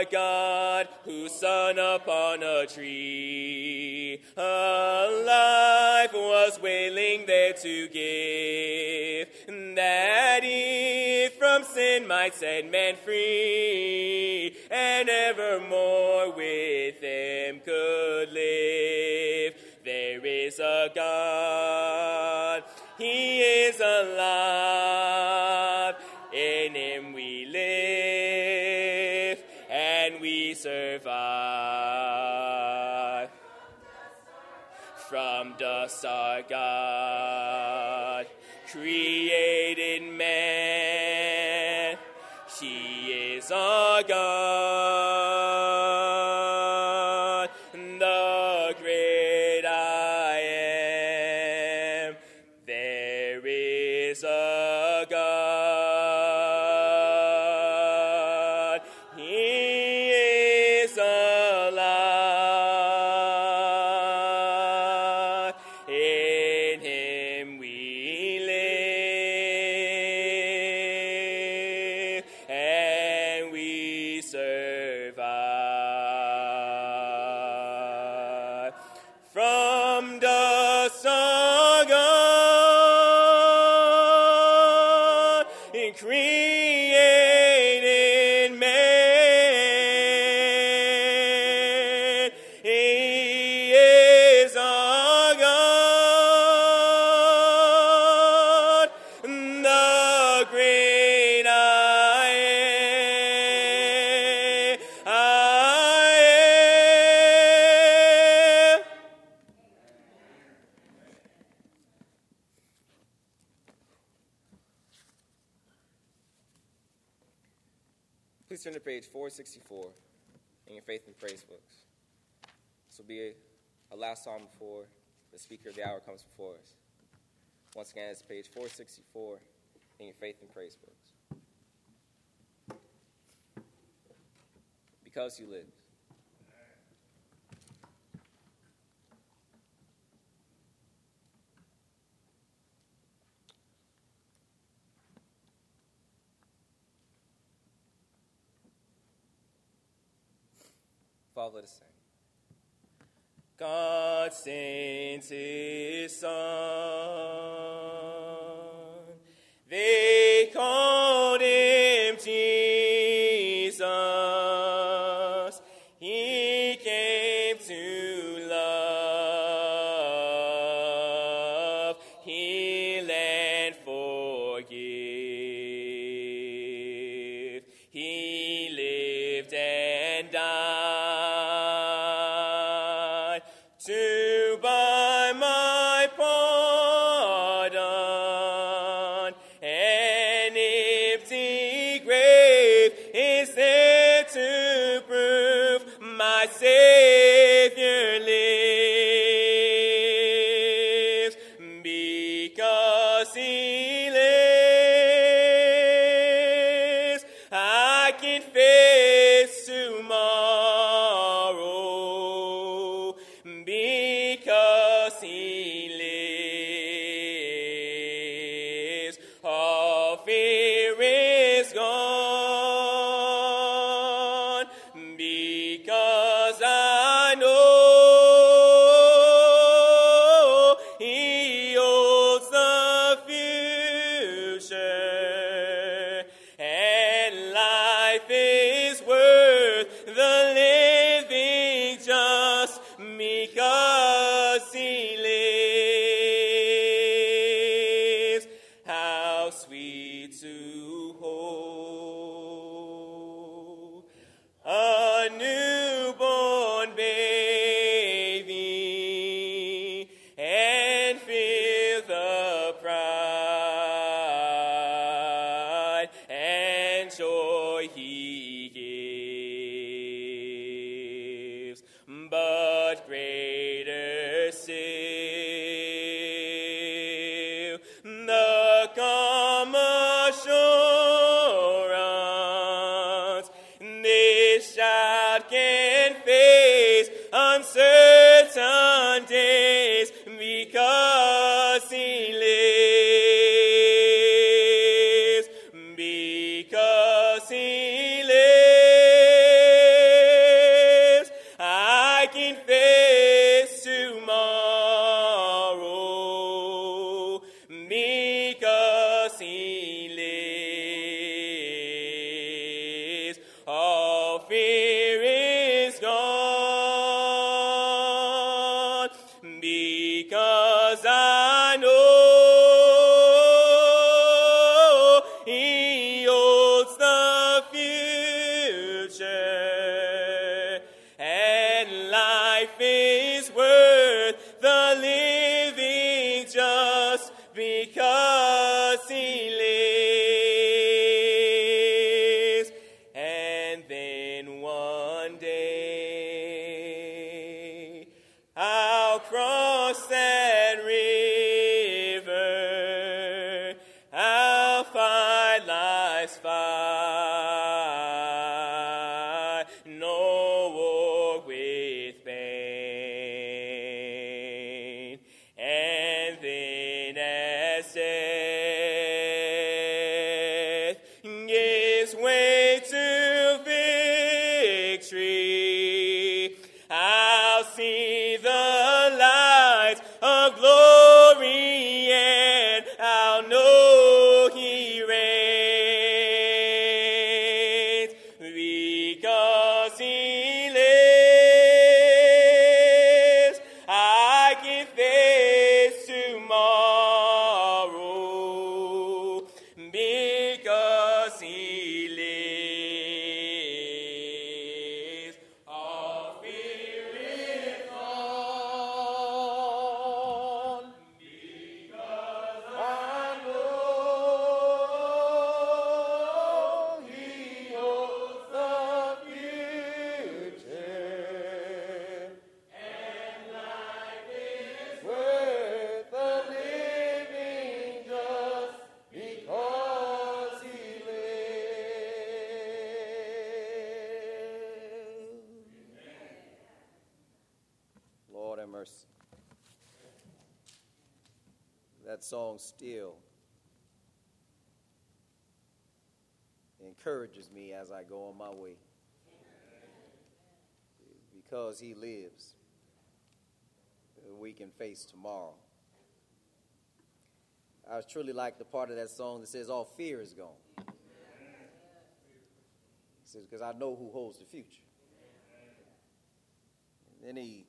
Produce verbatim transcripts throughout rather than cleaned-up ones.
the God whose Son upon a tree a life was willing there to give, that he from sin might set men free, and evermore with him could live. There is a God, he is alive, in him we live, and we survive. From dust our God created man, he is our God, the great I am. There is a God, he is alive, in him we live, and we survive. From dust our God created man, he is our God, the great I am. I am. Please turn to page four sixty-four in your Faith and Praise books. This will be a last psalm before the speaker of the hour comes before us. Once again, it's page four sixty-four in your Faith and Praise books. Because you live. Father, let us sing. God sends his Son. They called him Jesus. He came to love, heal, and forgive. He lived and died to buy my pardon. An empty grave is there to prove my Savior lives. Because he lives, I can face tomorrow. Because he lives, all fear is gone. Because I know he holds the future, and life is worth the living just because he lives. How sweet to hold a newborn baby and feel the pride and joy he gives. But greater still, the calm assurance this child can face uncertain days. Because he lives, because he lives, mercy. That song still encourages me as I go on my way. Because he lives, we can face tomorrow. I truly like the part of that song that says, all fear is gone. It says, because I know who holds the future. And then he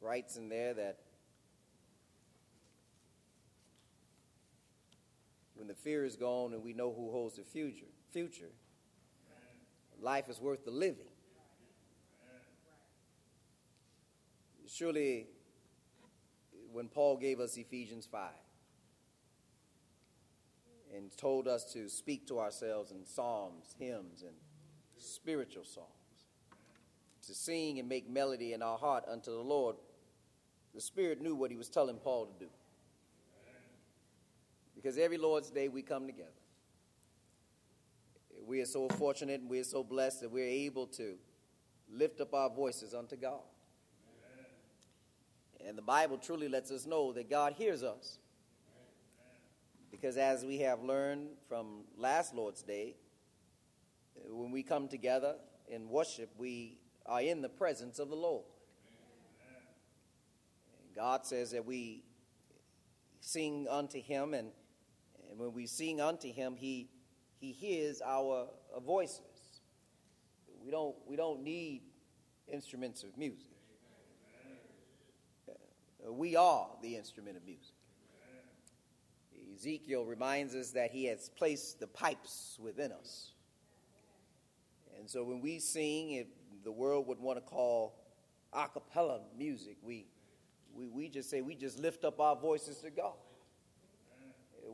writes in there that when the fear is gone and we know who holds the future, future, life is worth the living. Surely, when Paul gave us Ephesians five and told us to speak to ourselves in psalms, hymns, and spiritual songs, to sing and make melody in our heart unto the Lord, the Spirit knew what he was telling Paul to do. Because every Lord's Day we come together. We are so fortunate and we are so blessed that we're able to lift up our voices unto God. Amen. And the Bible truly lets us know that God hears us. Amen. Because as we have learned from last Lord's Day, when we come together in worship, we are in the presence of the Lord. And God says that we sing unto him, and And when we sing unto him, he he hears our uh, voices. We don't we don't need instruments of music. Uh, we are the instrument of music. Ezekiel reminds us that he has placed the pipes within us. And so when we sing, if the world would want to call a cappella music, we, we we just say we just lift up our voices to God.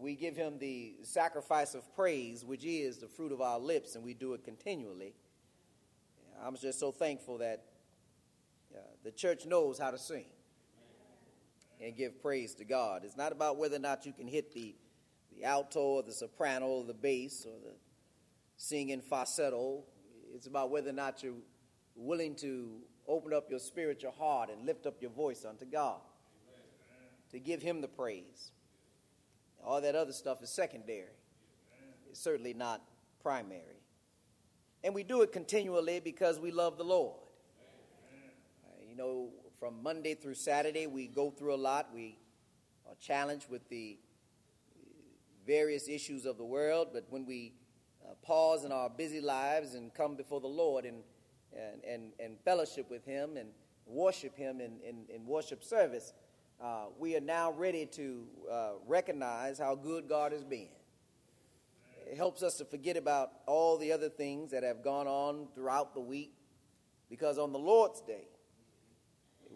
We give him the sacrifice of praise, which is the fruit of our lips, and we do it continually. I'm just so thankful that uh, the church knows how to sing and give praise to God. It's not about whether or not you can hit the, the alto or the soprano or the bass or the singing falsetto. It's about whether or not you're willing to open up your spiritual heart and lift up your voice unto God to give him the praise. All that other stuff is secondary. It's certainly not primary. And we do it continually because we love the Lord. Uh, you know, from Monday through Saturday, we go through a lot. We are challenged with the various issues of the world. But when we uh, pause in our busy lives and come before the Lord and and, and, and fellowship with him and worship him in, in, in worship service, Uh, we are now ready to uh, recognize how good God has been. It helps us to forget about all the other things that have gone on throughout the week, because on the Lord's Day,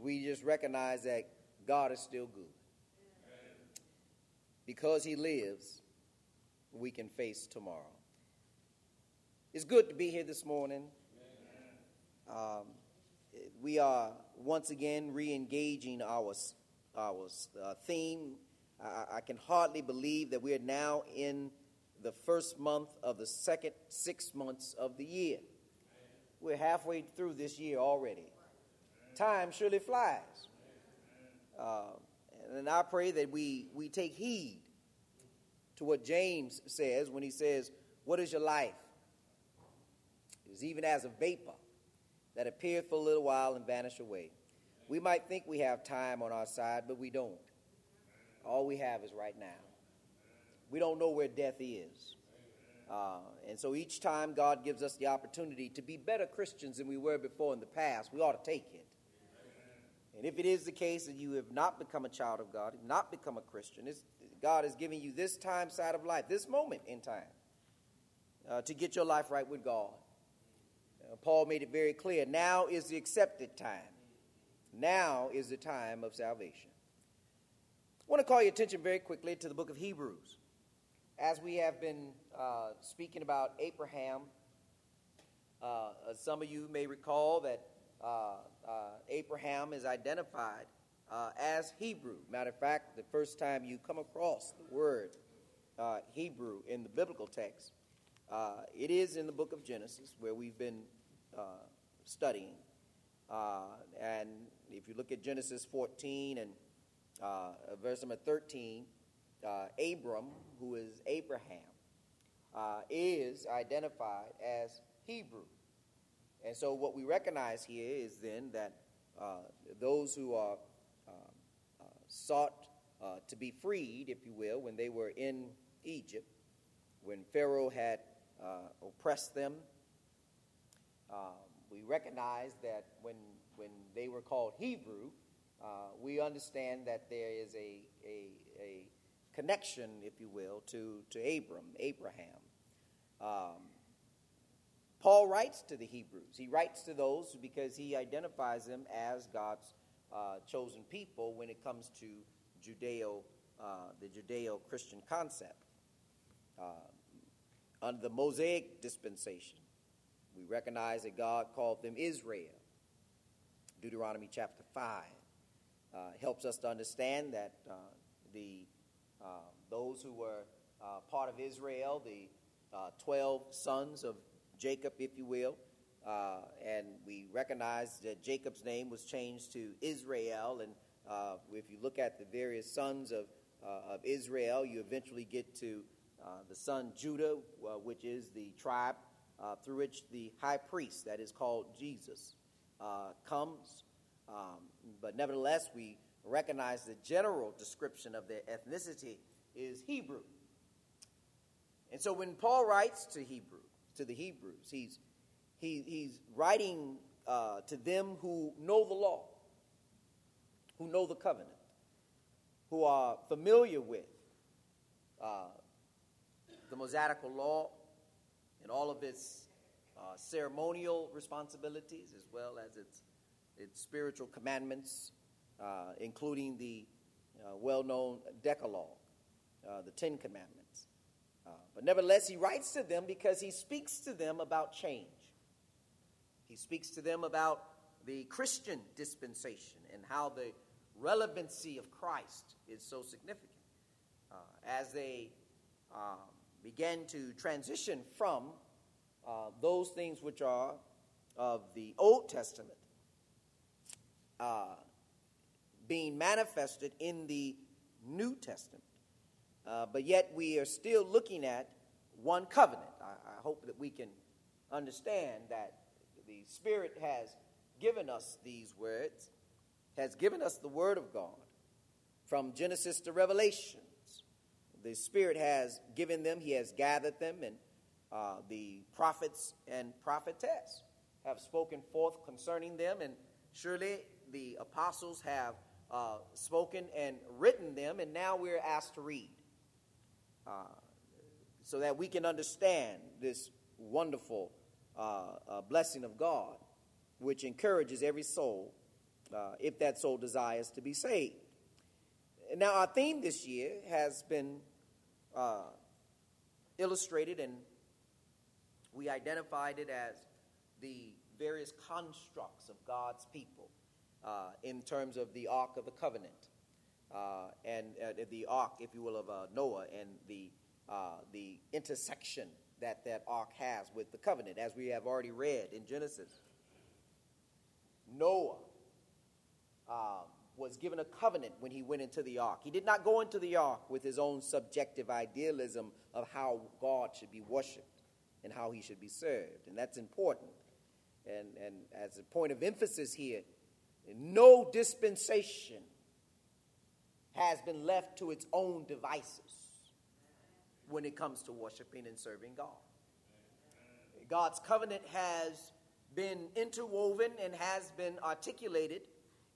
we just recognize that God is still good. Because he lives, we can face tomorrow. It's good to be here this morning. Um, we are once again re-engaging our Our uh, theme. I, I can hardly believe that we are now in the first month of the second six months of the year. We're halfway through this year already. Time surely flies. Uh, and I pray that we, we take heed to what James says when he says, what is your life? It's even as a vapor that appeared for a little while and vanished away. We might think we have time on our side, but we don't. All we have is right now. We don't know where death is. Uh, and so each time God gives us the opportunity to be better Christians than we were before in the past, we ought to take it. And if it is the case that you have not become a child of God, not become a Christian, it's, God is giving you this time side of life, this moment in time, uh, to get your life right with God. Uh, Paul made it very clear, now is the accepted time. Now is the time of salvation. I want to call your attention very quickly to the book of Hebrews. As we have been uh, speaking about Abraham, uh, some of you may recall that uh, uh, Abraham is identified uh, as Hebrew. Matter of fact, the first time you come across the word uh, Hebrew in the biblical text, uh, it is in the book of Genesis where we've been uh, studying. Uh, and if you look at Genesis fourteen and uh, verse number thirteen, uh, Abram, who is Abraham, uh, is identified as Hebrew. And so what we recognize here is then that uh, those who are uh, uh, sought uh, to be freed, if you will, when they were in Egypt, when Pharaoh had uh, oppressed them, uh, we recognize that when when they were called Hebrew, uh, we understand that there is a, a, a connection, if you will, to, to Abram, Abraham. Um, Paul writes to the Hebrews. He writes to those because he identifies them as God's uh, chosen people when it comes to Judeo, uh, the Judeo-Christian concept. Uh, under the Mosaic dispensation, we recognize that God called them Israel. Deuteronomy chapter five uh, helps us to understand that uh, the uh, those who were uh, part of Israel, the uh, twelve sons of Jacob, if you will, uh, and we recognize that Jacob's name was changed to Israel. And uh, if you look at the various sons of uh, of Israel, you eventually get to Uh, the son Judah, uh, which is the tribe uh, through which the high priest, that is called Jesus, uh, comes. Um, but nevertheless, we recognize the general description of their ethnicity is Hebrew. And so when Paul writes to Hebrew, to the Hebrews, he's, he, he's writing uh, to them who know the law, who know the covenant, who are familiar with uh the Mosaical law and all of its uh, ceremonial responsibilities, as well as its its spiritual commandments, uh, including the uh, well-known Decalogue, uh, the Ten Commandments. Uh, but nevertheless, he writes to them because he speaks to them about change. He speaks to them about the Christian dispensation and how the relevancy of Christ is so significant. Uh, as they uh, began to transition from uh, those things which are of the Old Testament uh, being manifested in the New Testament. Uh, but yet we are still looking at one covenant. I, I hope that we can understand that the Spirit has given us these words, has given us the Word of God from Genesis to Revelation. The Spirit has given them, He has gathered them, and uh, the prophets and prophetess have spoken forth concerning them, and surely the apostles have uh, spoken and written them, and now we're asked to read uh, so that we can understand this wonderful uh, uh, blessing of God, which encourages every soul, uh, if that soul desires to be saved. Now, our theme this year has been Uh, illustrated, and we identified it as the various constructs of God's people uh, in terms of the Ark of the Covenant uh, and uh, the Ark, if you will, of uh, Noah, and the uh, the intersection that that Ark has with the Covenant, as we have already read in Genesis. Noah um, was given a covenant when he went into the ark. He did not go into the ark with his own subjective idealism of how God should be worshipped and how he should be served. And that's important. And, and as a point of emphasis here, no dispensation has been left to its own devices when it comes to worshiping and serving God. God's covenant has been interwoven and has been articulated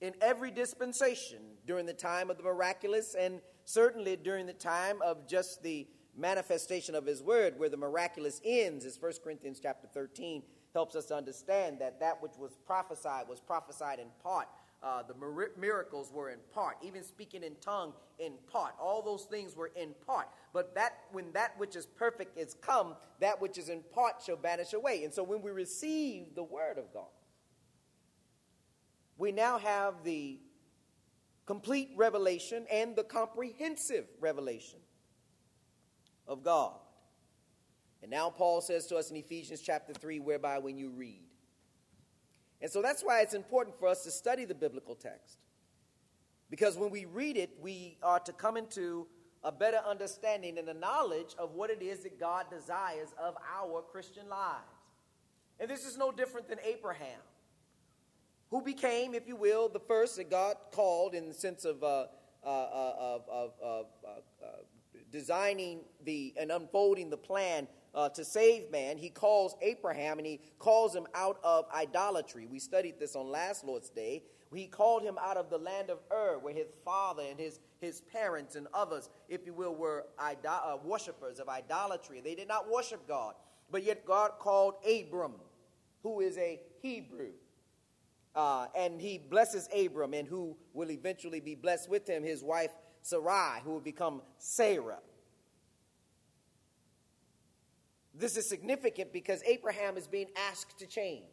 in every dispensation, during the time of the miraculous and certainly during the time of just the manifestation of his word, where the miraculous ends, as First Corinthians chapter thirteen helps us to understand that that which was prophesied was prophesied in part. Uh, the mir- miracles were in part, even speaking in tongue in part. All those things were in part. But that when that which is perfect is come, that which is in part shall vanish away. And so when we receive the word of God, we now have the complete revelation and the comprehensive revelation of God. And now Paul says to us in Ephesians chapter three, whereby when you read, And so that's why it's important for us to study the biblical text. Because when we read it, we are to come into a better understanding and a knowledge of what it is that God desires of our Christian lives. And this is no different than Abraham, who became, if you will, the first that God called in the sense of uh, uh, of, of, of uh, uh, designing the and unfolding the plan uh, to save man. He calls Abraham, and he calls him out of idolatry. We studied this on last Lord's Day. He called him out of the land of Ur, where his father and his, his parents and others, if you will, were idol- uh, worshipers of idolatry. They did not worship God. But yet God called Abram, who is a Hebrew. Uh, and he blesses Abram, and who will eventually be blessed with him, his wife Sarai, who will become Sarah. This is significant because Abraham is being asked to change.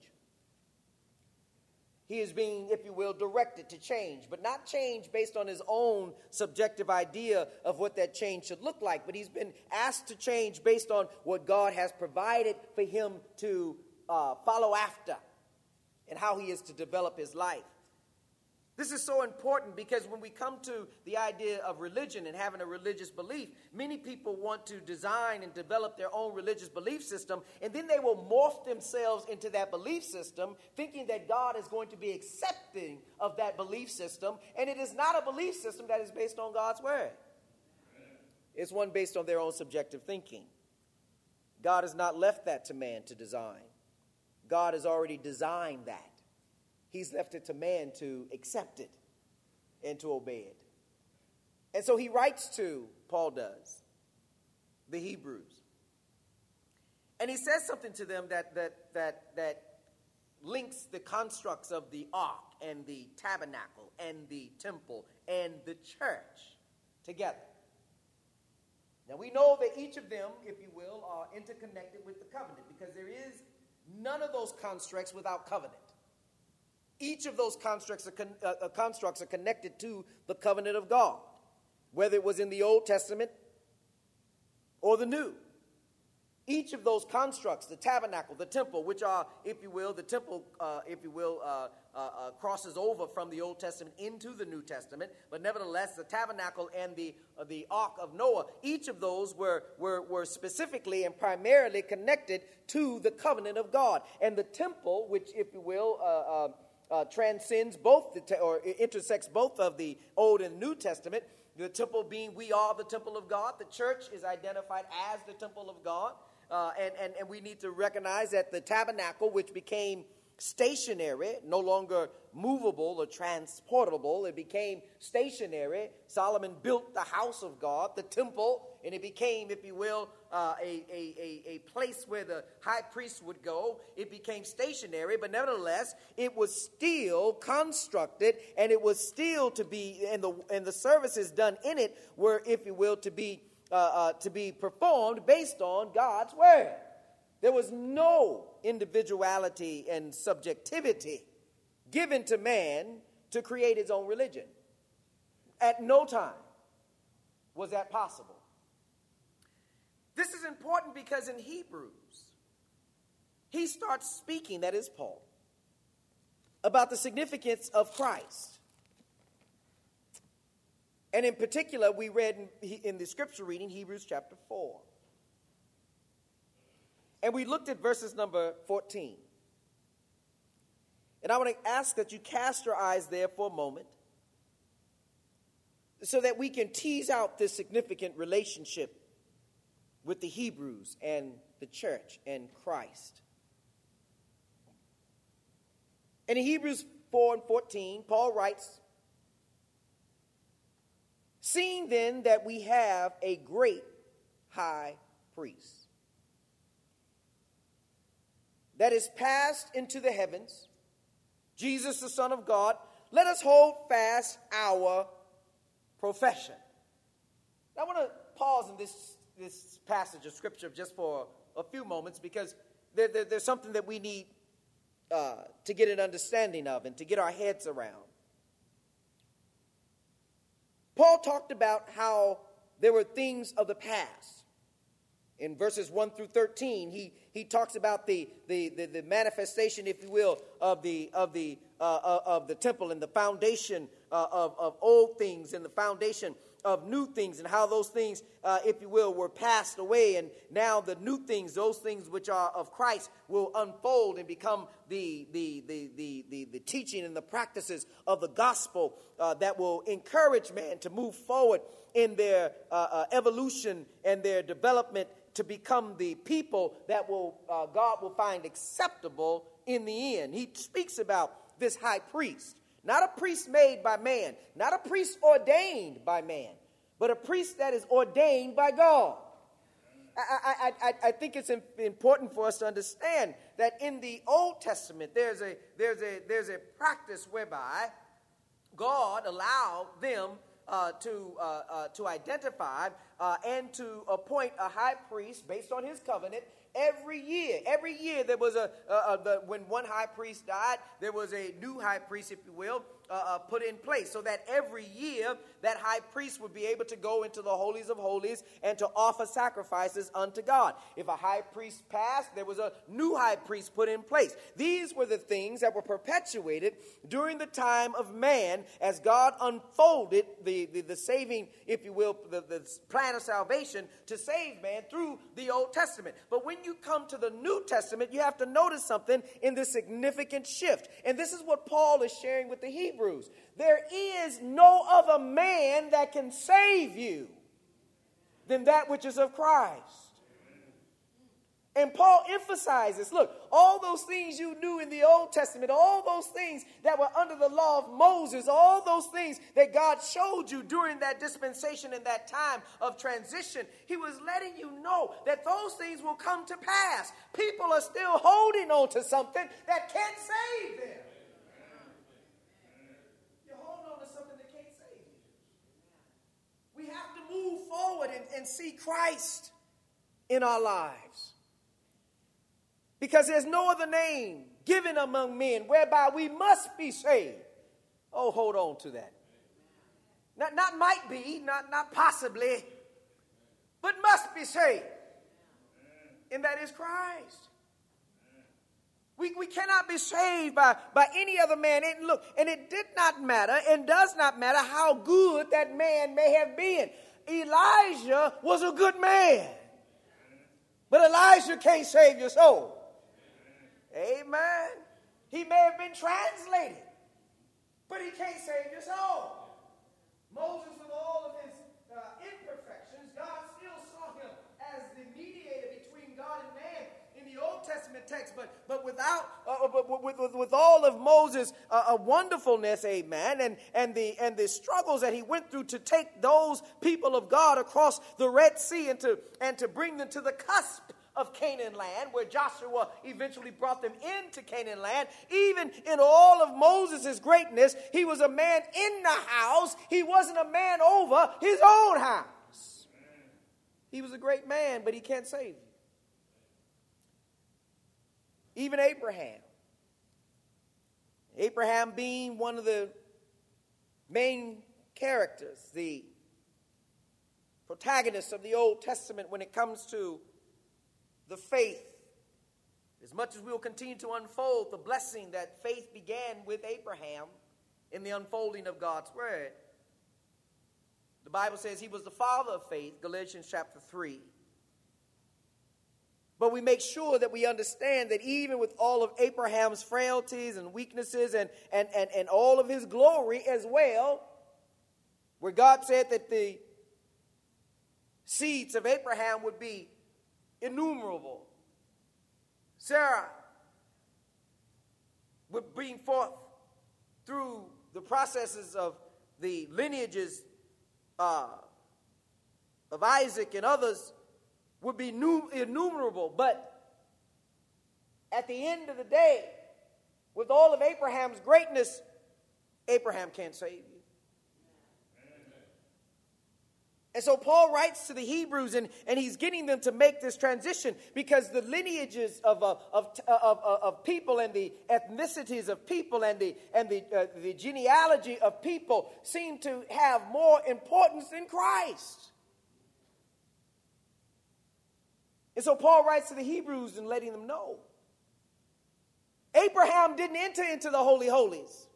He is being, if you will, directed to change, but not change based on his own subjective idea of what that change should look like. But he's been asked to change based on what God has provided for him to uh, follow after and how he is to develop his life. This is so important because when we come to the idea of religion and having a religious belief, many people want to design and develop their own religious belief system, and then they will morph themselves into that belief system, thinking that God is going to be accepting of that belief system, and it is not a belief system that is based on God's word. It's one based on their own subjective thinking. God has not left that to man to design. God has already designed that. He's left it to man to accept it and to obey it. And so he writes to, Paul does, the Hebrews. And he says something to them that that that that links the constructs of the ark and the tabernacle and the temple and the church together. Now we know that each of them, if you will, are interconnected with the covenant, because there is none of those constructs without covenant. Each of those constructs are, con- uh, constructs are connected to the covenant of God, whether it was in the Old Testament or the New. Each of those constructs, the tabernacle, the temple, which are, if you will, the temple, uh, if you will, uh, uh, uh, crosses over from the Old Testament into the New Testament. But nevertheless, the tabernacle and the uh, the Ark of Noah, each of those were, were, were specifically and primarily connected to the covenant of God. And the temple, which, if you will, uh, uh, Uh, transcends both the te- or intersects both of the Old and New Testament, the temple being we are the temple of God. The church is identified as the temple of God. Uh, and, and, and we need to recognize that the tabernacle, which became stationary, no longer movable or transportable, it became stationary. Solomon built the house of God, the temple, and it became, if you will, uh, a, a, a, a place where the high priest would go. It became stationary, but nevertheless, it was still constructed, and it was still to be, and the and the services done in it were, if you will, to be uh, uh, to be performed based on God's word. There was no individuality and subjectivity given to man to create his own religion. At no time was that possible. This is important because in Hebrews, he starts speaking, that is Paul, about the significance of Christ. And in particular, we read in, in the scripture reading, Hebrews chapter four. And we looked at verses number fourteen. And I want to ask that you cast your eyes there for a moment so that we can tease out this significant relationship with the Hebrews and the church and Christ. And in Hebrews four and fourteen, Paul writes, "Seeing then that we have a great high priest, that is passed into the heavens, Jesus the Son of God, let us hold fast our profession." Now, I want to pause in this, this passage of Scripture just for a few moments, because there, there, there's something that we need uh, to get an understanding of and to get our heads around. Paul talked about how there were things of the past In verses one through thirteen, he he talks about the the the, the manifestation, if you will, of the of the uh, of the temple and the foundation uh, of of old things and the foundation of new things, and how those things, uh, if you will, were passed away, and now the new things, those things which are of Christ, will unfold and become the the the the the, the teaching and the practices of the gospel uh, that will encourage man to move forward in their uh, uh, evolution and their development, to become the people that will uh, God will find acceptable in the end. He speaks about this high priest. Not a priest made by man. Not a priest ordained by man. But a priest that is ordained by God. I, I, I, I think it's important for us to understand that in the Old Testament, there's a, there's a, there's a practice whereby God allowed them Uh, to uh, uh, to identify uh, and to appoint a high priest based on his covenant every year. Every year there was a uh, uh, the, when one high priest died, there was a new high priest, if you will, uh, uh, put in place, so that every year that high priest would be able to go into the holies of holies and to offer sacrifices unto God. If a high priest passed, there was a new high priest put in place. These were the things that were perpetuated during the time of man as God unfolded the, the, the saving, if you will, the, the plan of salvation to save man through the Old Testament. But when you come to the New Testament, you have to notice something in this significant shift. And this is what Paul is sharing with the Hebrews. Hebrews. There is no other man that can save you than that which is of Christ. And Paul emphasizes, look, all those things you knew in the Old Testament, all those things that were under the law of Moses, all those things that God showed you during that dispensation and that time of transition, he was letting you know that those things will come to pass. People are still holding on to something that can't save them. We have to move forward and, and see Christ in our lives. Because there's no other name given among men whereby we must be saved. Oh, hold on to that. Not, not might be, not, not possibly, but must be saved. And that is Christ. We, we cannot be saved by, by any other man. And look, and it did not matter and does not matter how good that man may have been. Elijah was a good man. But Elijah can't save your soul. Amen. He may have been translated, but he can't save your soul. Moses, with all of his uh, imperfections, God still saw him as the mediator between God and man. Old Testament text, but but without uh, but with, with with all of Moses' uh, uh, wonderfulness, amen, and and the and the struggles that he went through to take those people of God across the Red Sea and to and to bring them to the cusp of Canaan land, where Joshua eventually brought them into Canaan land. Even in all of Moses' greatness, he was a man in the house. He wasn't a man over his own house. He was a great man, but he can't save you. Even Abraham, Abraham being one of the main characters, the protagonist of the Old Testament when it comes to the faith. As much as we will continue to unfold the blessing that faith began with Abraham in the unfolding of God's word, the Bible says he was the father of faith, Galatians chapter three. But we make sure that we understand that even with all of Abraham's frailties and weaknesses and, and, and, and all of his glory as well, where God said that the seeds of Abraham would be innumerable, Sarah would bring forth through the processes of the lineages uh, of Isaac and others, would be new, innumerable, but at the end of the day, with all of Abraham's greatness, Abraham can't save you. Amen. And so Paul writes to the Hebrews, and, and he's getting them to make this transition, because the lineages of of of, of, of people and the ethnicities of people and the and the uh, the genealogy of people seem to have more importance than Christ. And so Paul writes to the Hebrews and letting them know, Abraham didn't enter into the Holy Holies.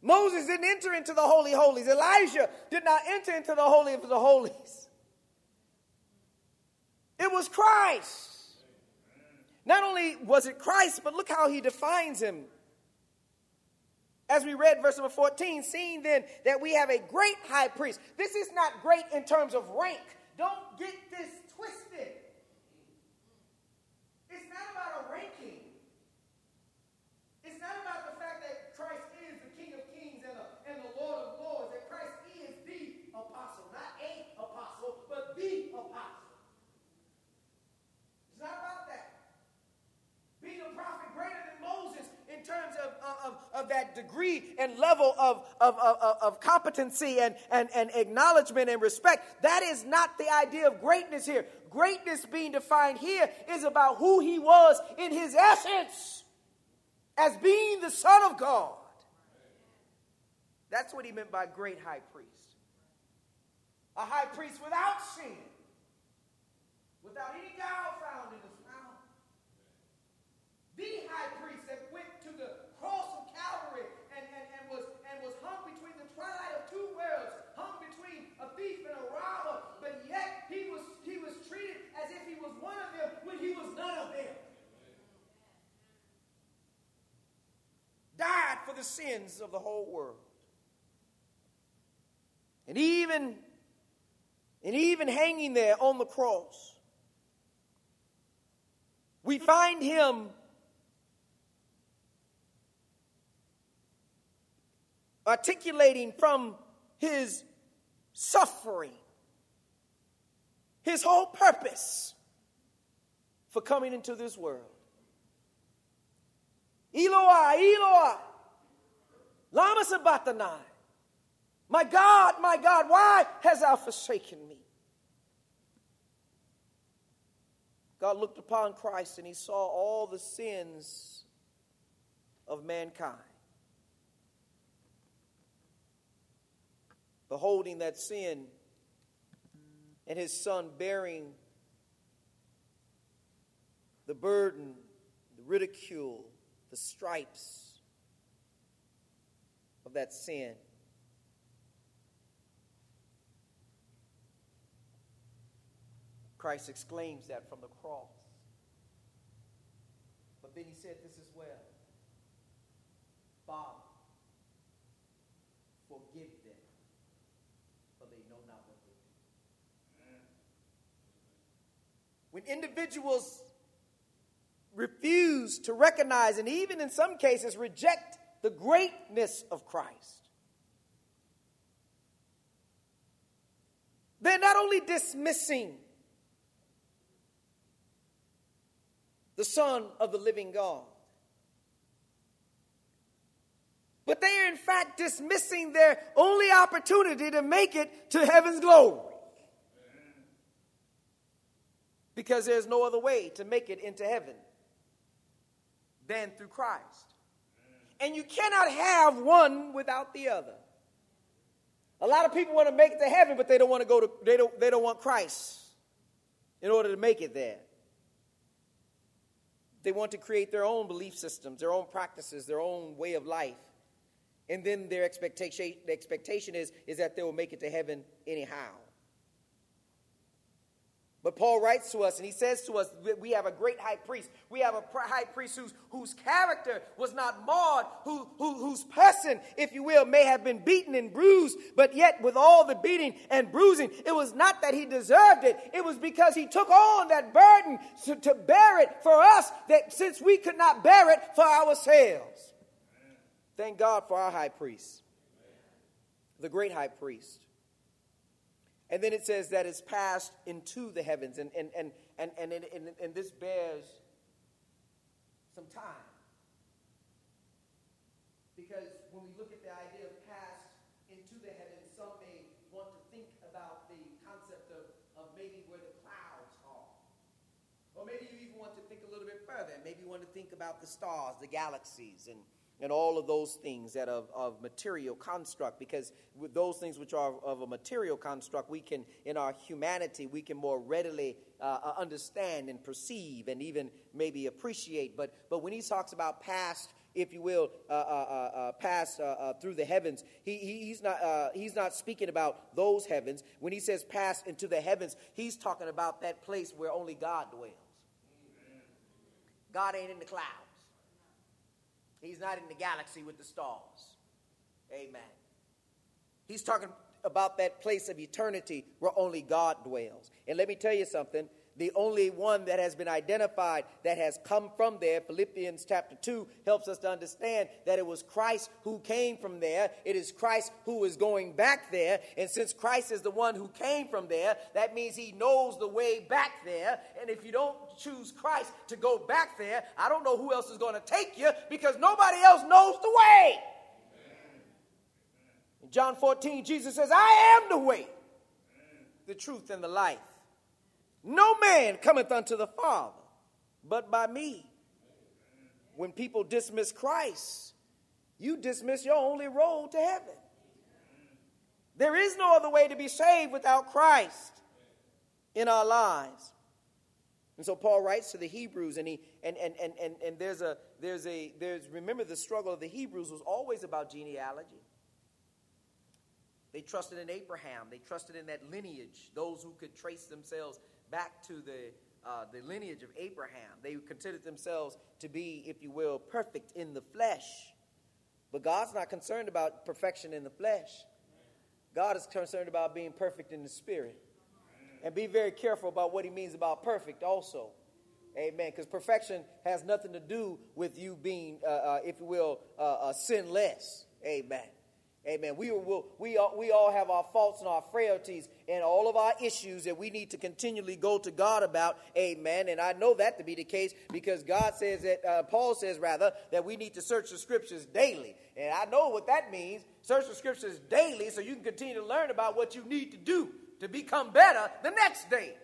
Moses didn't enter into the Holy Holies. Elijah did not enter into the Holy of the Holies. It was Christ. Not only was it Christ, but look how he defines him. As we read verse number fourteen, seeing then that we have a great high priest. This is not great in terms of rank. Don't get this twisted. It's not about a ranking. It's not about the fact that Christ is the King of Kings and the, and the Lord of Lords, that Christ is the apostle, not a apostle, but the apostle. It's not about that. Being a prophet greater than Moses in terms of, of, of that degree and level of, of, of, of competency and, and, and acknowledgement and respect. That is not the idea of greatness here. Greatness being defined here is about who he was in his essence as being the Son of God. That's what he meant by great high priest. A high priest without sin, without any guile found in his. The high priest that went to the cross of Calvary and, and, and, was, and was hung between the twilight of two worlds, hung between a thief and a robber, but yet he was, he was treated as if he was one of them when he was none of them. Died for the sins of the whole world. And even, and even hanging there on the cross, we find him articulating from his suffering his whole purpose for coming into this world. Eloi, Eloi, lama sabachthani. My God, my God, why hast thou forsaken me? God looked upon Christ and he saw all the sins of mankind. Beholding that sin and his son bearing the burden, the ridicule, the stripes of that sin. Christ exclaims that from the cross. But then he said this as well, Father, forgive them. When individuals refuse to recognize and even in some cases reject the greatness of Christ, they're not only dismissing the Son of the living God, but they are in fact dismissing their only opportunity to make it to heaven's glory. Because there's no other way to make it into heaven than through Christ. And you cannot have one without the other. A lot of people want to make it to heaven, but they don't want to go to they don't they don't want Christ in order to make it there. They want to create their own belief systems, their own practices, their own way of life. And then their expectation the expectation is, is that they will make it to heaven anyhow. But Paul writes to us and he says to us that we have a great high priest. We have a high priest whose, whose character was not marred, who, who, whose person, if you will, may have been beaten and bruised. But yet with all the beating and bruising, it was not that he deserved it. It was because he took on that burden to, to bear it for us, that since we could not bear it for ourselves. Thank God for our high priest, the great high priest. And then it says that it's passed into the heavens. And, and, and, and, and, and, and this bears some time. Because when we look at the idea of passed into the heavens, some may want to think about the concept of, of maybe where the clouds are. Or maybe you even want to think a little bit further. Maybe you want to think about the stars, the galaxies, and and all of those things that are of material construct, because with those things which are of a material construct, we can, in our humanity, we can more readily uh, understand and perceive and even maybe appreciate. But but when he talks about past, if you will, uh, uh, uh, pass uh, uh, through the heavens, He, he he's not uh, he's not speaking about those heavens. When he says pass into the heavens, he's talking about that place where only God dwells. God ain't in the clouds. He's not in the galaxy with the stars. Amen. He's talking about that place of eternity where only God dwells. And let me tell you something. The only one that has been identified that has come from there, Philippians chapter two, helps us to understand that it was Christ who came from there. It is Christ who is going back there. And since Christ is the one who came from there, that means he knows the way back there. And if you don't choose Christ to go back there, I don't know who else is going to take you, because nobody else knows the way. In John fourteen, Jesus says, I am the way, the truth, and the life. No man cometh unto the Father but by me. When people dismiss Christ, you dismiss your only road to heaven. There is no other way to be saved without Christ in our lives. And so Paul writes to the Hebrews, and he and and and and, and there's a there's a there's remember the struggle of the Hebrews was always about genealogy. They trusted in Abraham, they trusted in that lineage, those who could trace themselves back to the uh, the lineage of Abraham. They considered themselves to be, if you will, perfect in the flesh. But God's not concerned about perfection in the flesh. God is concerned about being perfect in the spirit. And be very careful about what he means about perfect also. Amen. Because perfection has nothing to do with you being, uh, uh, if you will, uh, uh, sinless. Amen. Amen. We will. We all, we all have our faults and our frailties and all of our issues that we need to continually go to God about. Amen. And I know that to be the case, because God says that uh, Paul says rather that we need to search the scriptures daily. And I know what that means. Search the scriptures daily so you can continue to learn about what you need to do to become better the next day.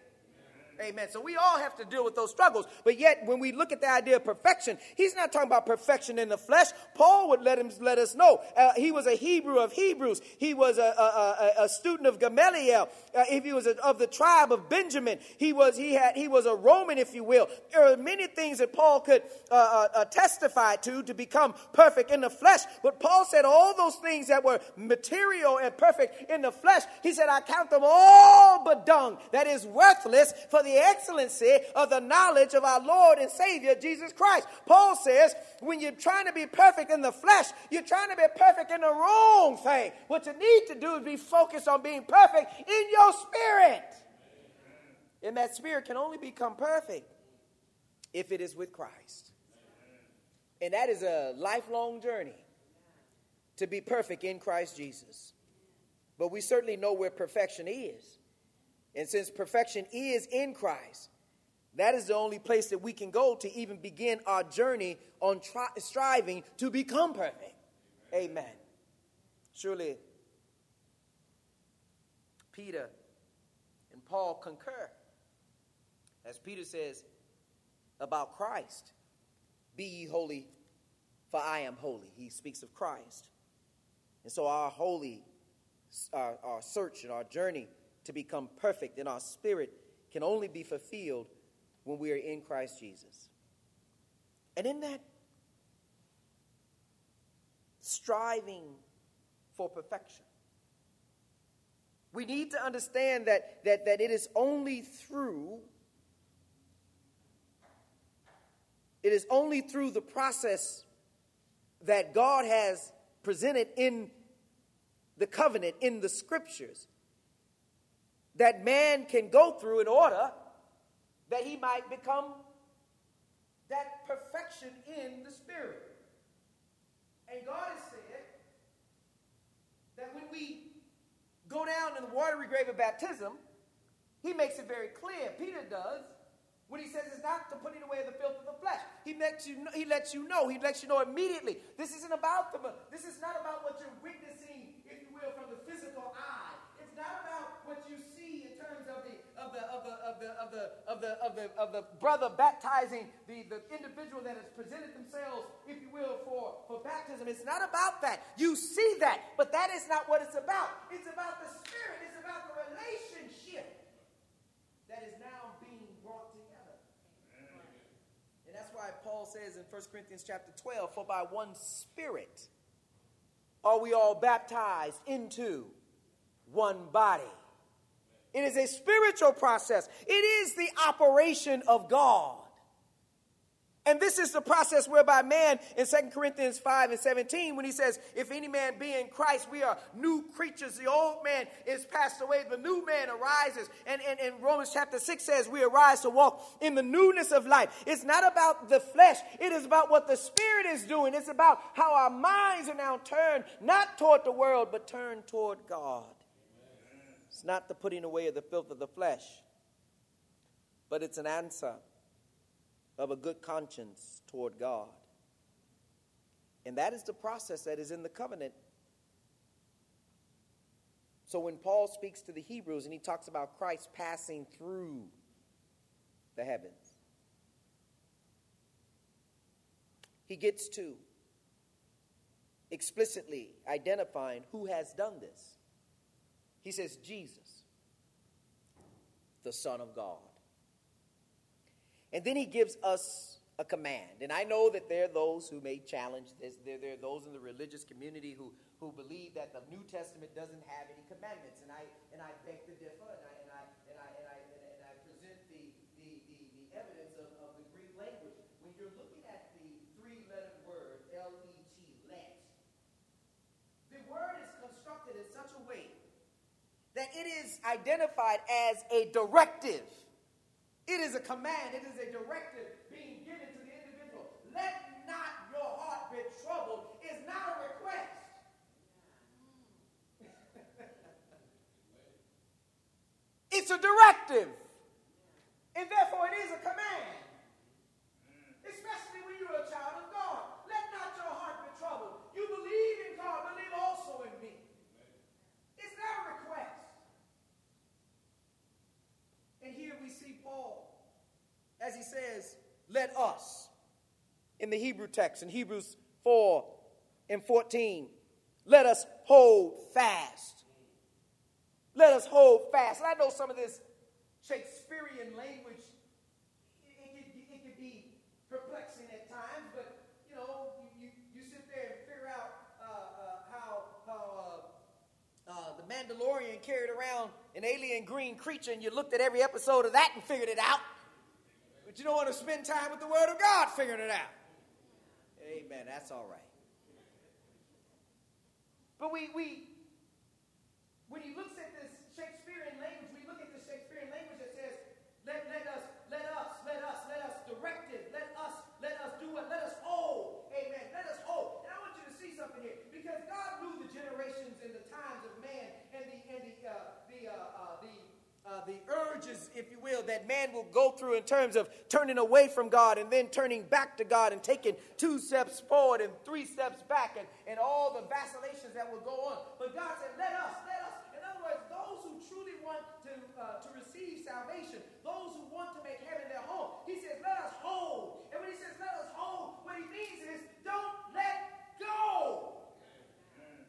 Amen. So we all have to deal with those struggles. But yet, when we look at the idea of perfection, he's not talking about perfection in the flesh. Paul would let him let us know. Uh, he was a Hebrew of Hebrews. He was a, a, a, a student of Gamaliel. Uh, if he was a, of the tribe of Benjamin, he was he had he was a Roman, if you will. There are many things that Paul could uh, uh, testify to to become perfect in the flesh. But Paul said all those things that were material and perfect in the flesh, he said, I count them all but dung, that is worthless for the The excellency of the knowledge of our Lord and Savior Jesus Christ. Paul says, when you're trying to be perfect in the flesh, you're trying to be perfect in the wrong thing. What you need to do is be focused on being perfect in your spirit. And that spirit can only become perfect if it is with Christ. And that is a lifelong journey to be perfect in Christ Jesus. But we certainly know where perfection is. And since perfection is in Christ, that is the only place that we can go to even begin our journey on tri- striving to become perfect. Amen. Amen. Surely, Peter and Paul concur. As Peter says about Christ, be ye holy, for I am holy. He speaks of Christ. And so our holy, our, our search and our journey to become perfect in our spirit can only be fulfilled when we are in Christ Jesus. And in that striving for perfection, we need to understand that, that, that it is only through, it is only through the process that God has presented in the covenant, in the scriptures, that man can go through in order that he might become that perfection in the spirit. And God has said that when we go down in the watery grave of baptism, he makes it very clear. Peter does, when he says it's not to put it away the filth of the flesh. He lets you know, he lets you know, he lets you know immediately. This isn't about the, this is not about what you're witnessing, if you will, from the physical eye. It's not about what you see in terms of the of the of the of the of the of the of the, of the brother baptizing the, the individual that has presented themselves, if you will, for for, for baptism. It's not about that. You see that, but that is not what it's about. It's about the Spirit. It's about the relationship that is now being brought together. Amen. And that's why Paul says in First Corinthians chapter twelve, for by one Spirit are we all baptized into one body. It is a spiritual process. It is the operation of God. And this is the process whereby man, in Second Corinthians five and seventeen, when he says, if any man be in Christ, we are new creatures. The old man is passed away. The new man arises. And, and, and Romans chapter six says we arise to walk in the newness of life. It's not about the flesh. It is about what the Spirit is doing. It's about how our minds are now turned, not toward the world, but turned toward God. Amen. It's not the putting away of the filth of the flesh, but it's an answer of a good conscience toward God. And that is the process that is in the covenant. So when Paul speaks to the Hebrews and he talks about Christ passing through the heavens, he gets to explicitly identifying who has done this. He says, Jesus, the Son of God. And then he gives us a command. And I know that there are those who may challenge this. There, there are those in the religious community who, who believe that the New Testament doesn't have any commandments. And I and I beg to differ, and I and I and I and I, and I present the, the, the, the evidence of, of the Greek language. When you're looking at the three-letter word, L E T, let, the word is constructed in such a way that it is identified as a directive. It is a command. It is a directive being given to the individual. Let not your heart be troubled. It's not a request. It's a directive. And therefore it is a command. Especially when you're a child of God. Let not your heart be troubled. You believe in God, believe also in me. It's not a request. And here we see Paul, as he says, let us, in the Hebrew text, in Hebrews four and fourteen, let us hold fast. Let us hold fast. And I know some of this Shakespearean language, it, it, it, it can be perplexing at times, but, you know, you, you sit there and figure out uh, uh, how, how uh, uh, the Mandalorian carried around an alien green creature, and you looked at every episode of that and figured it out. But you don't want to spend time with the Word of God figuring it out. Amen. That's all right. But we, we, when he looks at this Shakespearean language, we look at the Shakespearean language that says, let, let us, let us, let us, let us, directive, let us, let us do what, let us hold. Amen. Let us hold. And I want you to see something here, because God knew the generations and the times of man and the, and the, uh, Uh, uh, the, uh, the urges, if you will, that man will go through in terms of turning away from God and then turning back to God and taking two steps forward and three steps back and, and all the vacillations that will go on. But God said, let us, let us. In other words, those who truly want to, uh, to receive salvation, those who want to make heaven their home, he says, let us hold. And when he says, let us hold, what he means is, don't let go.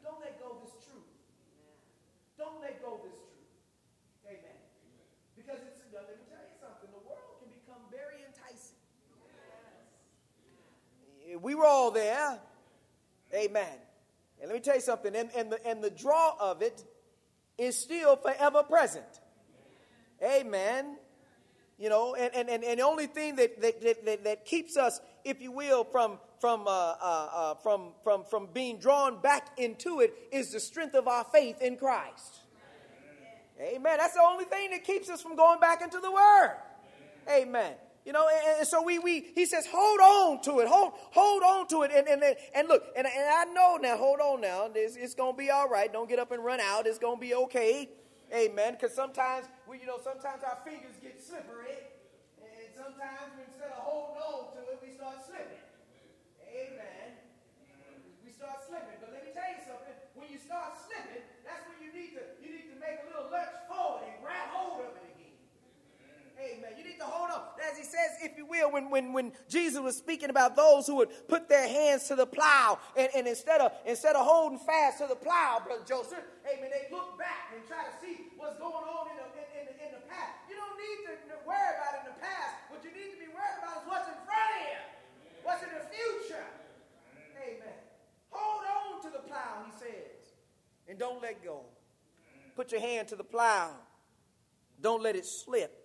Don't let go of this truth. Don't let go of this truth. Because it's, let me tell you something, the world can become very enticing. Yes. We were all there. Amen. And let me tell you something, and, and, the, and the draw of it is still forever present. Amen. You know, and, and, and, and the only thing that, that, that, that keeps us, if you will, from, from, uh, uh, uh, from, from, from being drawn back into it is the strength of our faith in Christ. Amen. That's the only thing that keeps us from going back into the Word. Amen. Amen. You know, and, and so we, we, he says, hold on to it. Hold, hold on to it. And, and, and look, and, and I know now, hold on now. It's, it's going to be all right. Don't get up and run out. It's going to be okay. Amen. Because sometimes, we, you know, sometimes our fingers get slippery. And sometimes instead of holding on to it, we start slipping. Amen. We start slipping. But let me tell you something. When you start slipping, that's when you need to, you need to make a little lurch forward and grab hold of it again. Amen. You need to hold on. As he says, if you will, when when when when Jesus was speaking about those who would put their hands to the plow, and, and instead of instead of holding fast to the plow, Brother Joseph, amen, they look back and try to see what's going on in the, in, in, in the past. You don't need to worry about in the past. What you need to be worried about is what's in front of you, what's in the future. Amen. Hold on to the plow, he says, and don't let go. Put your hand to the plow. Don't let it slip.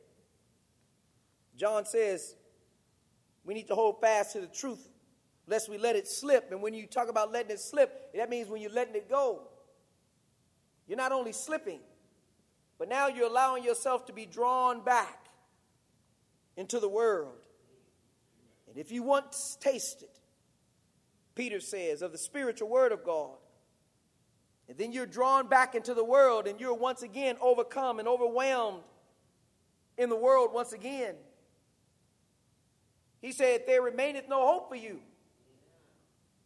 John says we need to hold fast to the truth lest we let it slip. And when you talk about letting it slip, that means when you're letting it go, you're not only slipping, but now you're allowing yourself to be drawn back into the world. And if you once taste it, Peter says, of the spiritual word of God, and then you're drawn back into the world and you're once again overcome and overwhelmed in the world once again. He said, there remaineth no hope for you,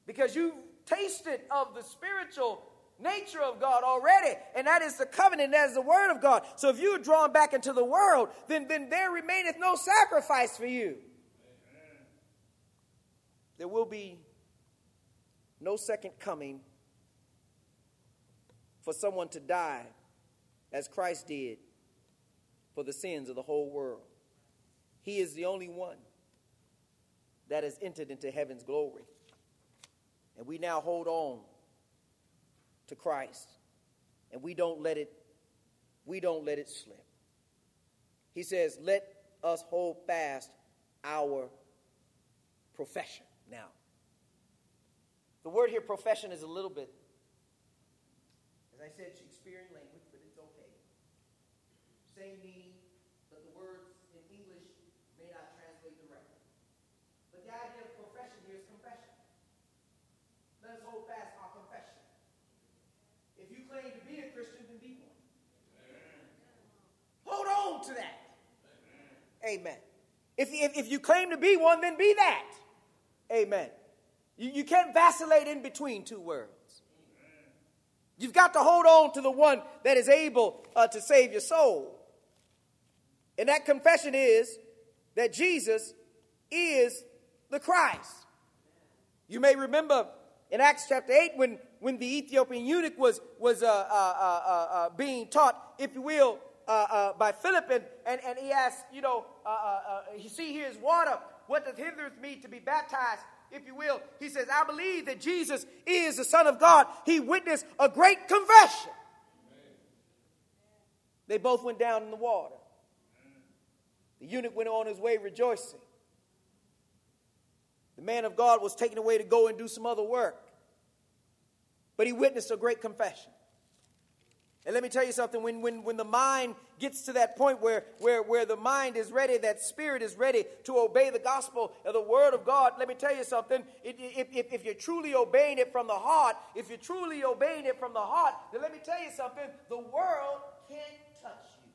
because you've tasted of the spiritual nature of God already, and that is the covenant, that is the word of God. So if you're drawn back into the world, then, then there remaineth no sacrifice for you. Amen. There will be no second coming for someone to die as Christ did for the sins of the whole world. He is the only one that has entered into heaven's glory. And we now hold on to Christ, and we don't let it, we don't let it slip. He says, let us hold fast our profession. Now, the word here, profession, is a little bit, as I said, Shakespearean language, but it's okay. Same meaning. Amen. If, if, if you claim to be one, then be that. Amen. You, you can't vacillate in between two worlds. You've got to hold on to the one that is able uh, to save your soul. And that confession is that Jesus is the Christ. You may remember in Acts chapter eight when, when the Ethiopian eunuch was, was uh, uh, uh, uh, being taught, if you will, Uh, uh, by Philip, and, and, and he asked, you know, uh, uh, uh, see, here's water. What doth hithereth me to be baptized, if you will? He says, I believe that Jesus is the Son of God. He witnessed a great confession. Amen. They both went down in the water. The eunuch went on his way rejoicing. The man of God was taken away to go and do some other work. But he witnessed a great confession. And let me tell you something, when, when, when the mind gets to that point where, where, where the mind is ready, that spirit is ready to obey the gospel of the word of God, let me tell you something, if, if, if you're truly obeying it from the heart, if you're truly obeying it from the heart, then let me tell you something, the world can't touch you.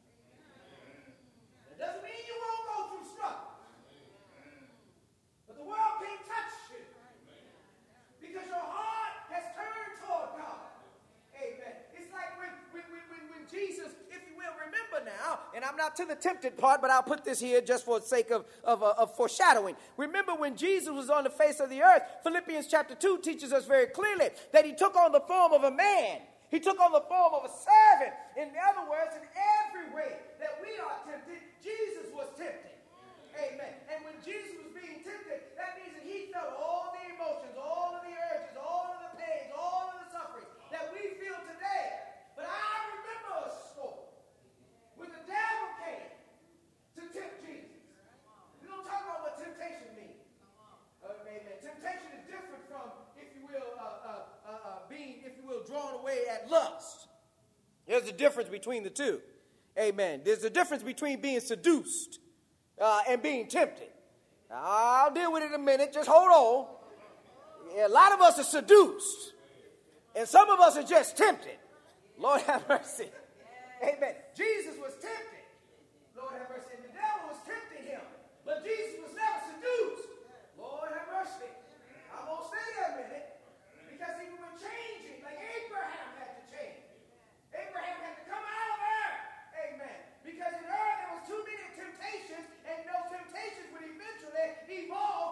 It doesn't mean you won't go through struggle, but the world can't touch you because your heart has turned toward God. Jesus, if you will, remember now, and I'm not to the tempted part, but I'll put this here just for the sake of, of, uh, of foreshadowing. Remember when Jesus was on the face of the earth, Philippians chapter two teaches us very clearly that he took on the form of a man. He took on the form of a servant. In other words, in every way that we are tempted, Jesus was tempted. Amen. And when Jesus was being tempted, that means that he felt all the emotions, all of the urges, all of the pains, all of the suffering that we feel today. But I remember a story when the devil came to tempt Jesus. We don't talk about what temptation means. Uh, amen. Temptation is different from, if you will, uh, uh, uh, uh, being, if you will, drawn away at lust. There's a difference between the two. Amen. There's a difference between being seduced uh, and being tempted. I'll deal with it in a minute. Just hold on. Yeah, a lot of us are seduced, and some of us are just tempted. Lord have mercy. Amen. Jesus was tempted. Lord have mercy. The devil was tempting him. But Jesus was never seduced. Lord have mercy. I won't stay there a minute. Because he was changing like Abraham had to change. Abraham had to come out of Ur. Amen. Because in Ur there was too many temptations. And those temptations would eventually evolve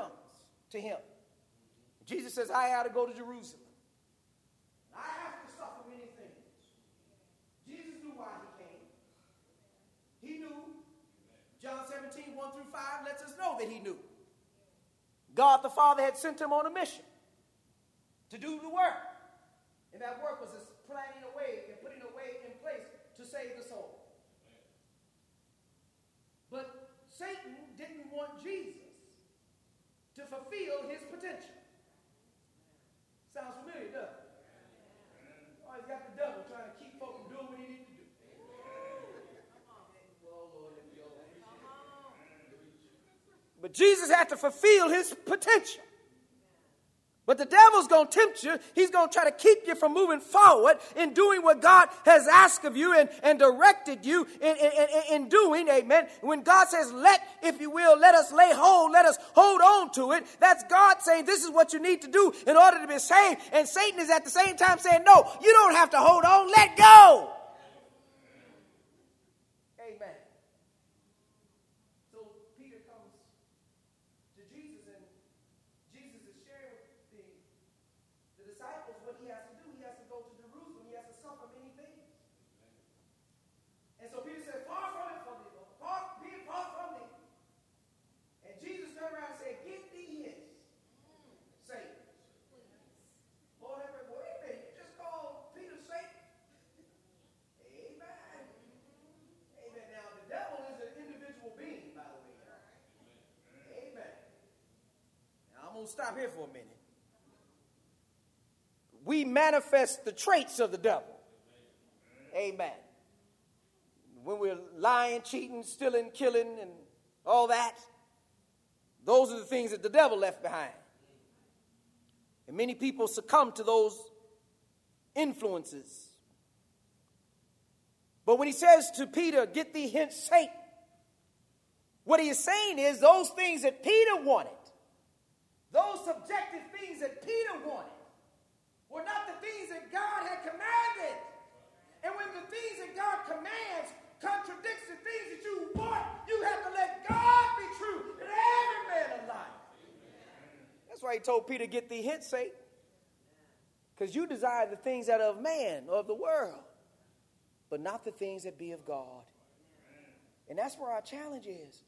comes to him. Jesus says, I had to go to Jerusalem. I have to suffer many things. Jesus knew why he came. He knew. John seventeen, one through five lets us know that he knew. God the Father had sent him on a mission to do the work. And that work was this planning away and putting away in place to save the soul. But Satan didn't want Jesus to fulfill his potential. Sounds familiar, doesn't it? Always got the devil trying to keep folk from doing what he needs to do. But Jesus had to fulfill his potential. But the devil's going to tempt you. He's going to try to keep you from moving forward in doing what God has asked of you and, and directed you in, in, in doing, amen. When God says, let, if you will, let us lay hold, let us hold on to it, that's God saying this is what you need to do in order to be saved. And Satan is at the same time saying, no, you don't have to hold on, let go. Stop here for a minute. We manifest the traits of the devil. Amen. When we're lying, cheating, stealing, killing, and all that, those are the things that the devil left behind. And many people succumb to those influences. But when he says to Peter, get thee hence, Satan, what he is saying is those things that Peter wanted, those subjective things that Peter wanted were not the things that God had commanded. And when the things that God commands contradicts the things that you want, you have to let God be true and every man a liar. That's why he told Peter, get thee hence, Satan. Because you desire the things that are of man or of the world, but not the things that be of God. And that's where our challenge is.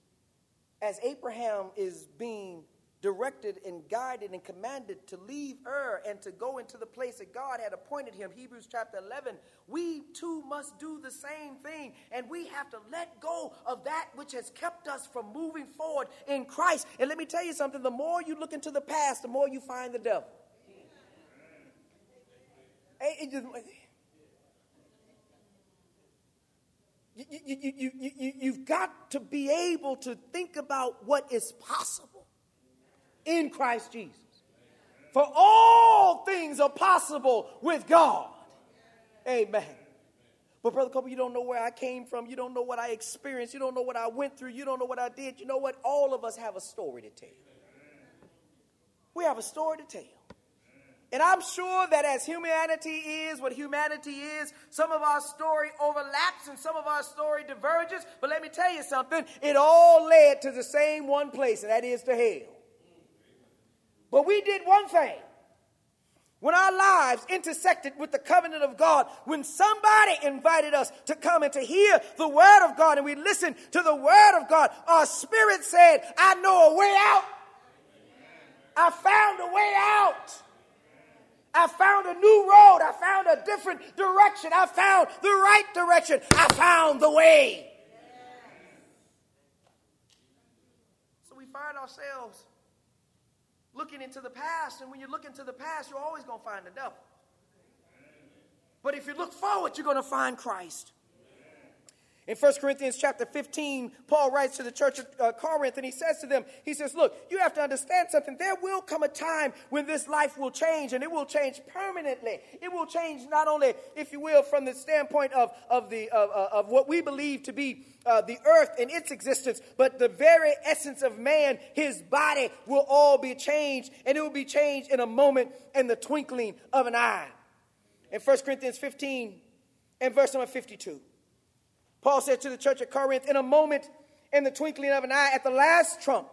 As Abraham is being directed and guided and commanded to leave Ur and to go into the place that God had appointed him, Hebrews chapter eleven, we too must do the same thing, and we have to let go of that which has kept us from moving forward in Christ. And let me tell you something, the more you look into the past, the more you find the devil. You, you, you, you, you, you've got to be able to think about what is possible in Christ Jesus. For all things are possible with God. Amen. But Brother Copeland, you don't know where I came from. You don't know what I experienced. You don't know what I went through. You don't know what I did. You know what? All of us have a story to tell. We have a story to tell. And I'm sure that as humanity is what humanity is, some of our story overlaps and some of our story diverges. But let me tell you something. It all led to the same one place, and that is to hell. But we did one thing. When our lives intersected with the covenant of God, when somebody invited us to come and to hear the word of God and we listened to the word of God, our spirit said, I know a way out. I found a way out. I found a new road. I found a different direction. I found the right direction. I found the way. So we find ourselves looking into the past, and when you look into the past, you're always going to find the devil. But if you look forward, you're going to find Christ. In First Corinthians chapter fifteen, Paul writes to the church of uh, Corinth, and he says to them, he says, look, you have to understand something. There will come a time when this life will change, and it will change permanently. It will change not only, if you will, from the standpoint of, of, the, of, uh, of what we believe to be uh, the earth and its existence, but the very essence of man, his body, will all be changed, and it will be changed in a moment in the twinkling of an eye. In First Corinthians fifteen and verse number fifty-two. Paul said to the church at Corinth, in a moment, in the twinkling of an eye, at the last trump,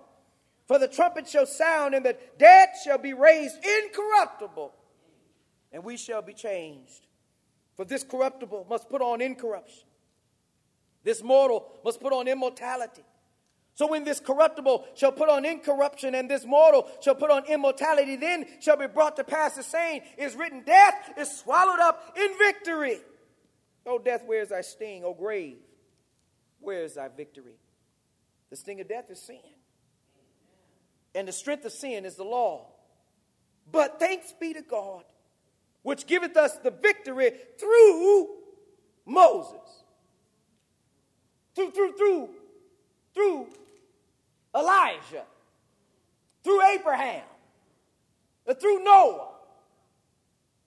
For the trumpet shall sound, and the dead shall be raised incorruptible, and we shall be changed. For this corruptible must put on incorruption. This mortal must put on immortality. So when this corruptible shall put on incorruption, and this mortal shall put on immortality, then shall be brought to pass the saying is written, death is swallowed up in victory. O death, where is thy sting? O grave, where is thy victory? The sting of death is sin, and the strength of sin is the law. But thanks be to God, which giveth us the victory through Moses. Through, through, through, through Elijah, through Abraham, through Noah,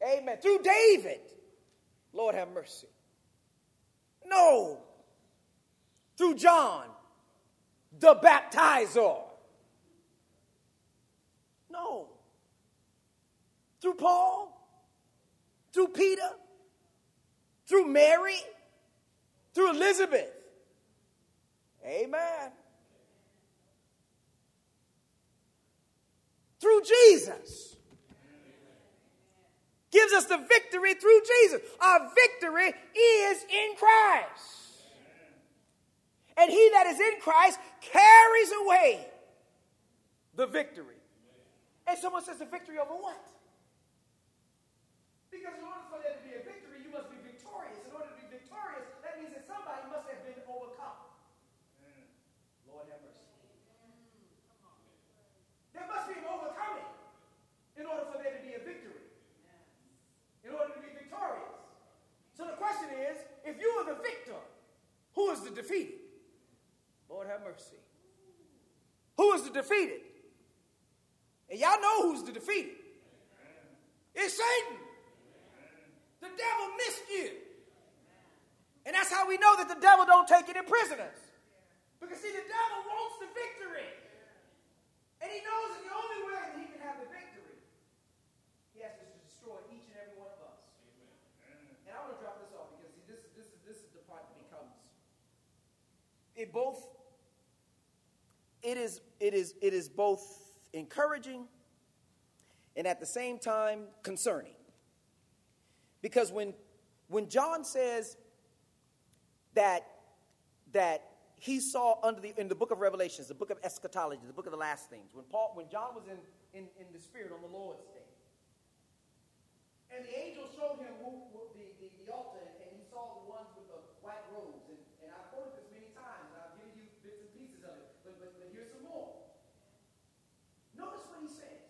amen, through David, Lord have mercy. No, through John, the baptizer. No, through Paul, through Peter, through Mary, through Elizabeth. Amen. Through Jesus. Gives us the victory through Jesus. Our victory is in Christ. And he that is in Christ carries away the victory. And someone says, the victory over what? Because in order for there to be a victory, you must be victorious. In order to be victorious, that means that somebody must have been overcome. Lord have mercy. There must be an overcoming in order for there to be a victory. In order to be victorious. So the question is, if you are the victor, who is the defeated? Lord have mercy. Who is the defeated? And y'all know who's the defeated. It's Satan. The devil missed you. And that's how we know that the devil don't take any prisoners. Because see, the devil wants the victory. And he knows that the only way that he can have the victory, he has to destroy each and every one of us. And I want to drop this off because see, this, this, this is the part that becomes. It both, it is, it is, it is both encouraging and at the same time concerning, because when when John says that that he saw under the in the book of Revelations, the book of eschatology, the book of the last things, when Paul when John was in in, in the spirit on the Lord's day, and the angel showed him who, who, the, the, the altar, and he saw the ones with the white robes, and, and I've quoted this many times, and I've given you bits and pieces of it, but but, but here's some more. Notice what he says.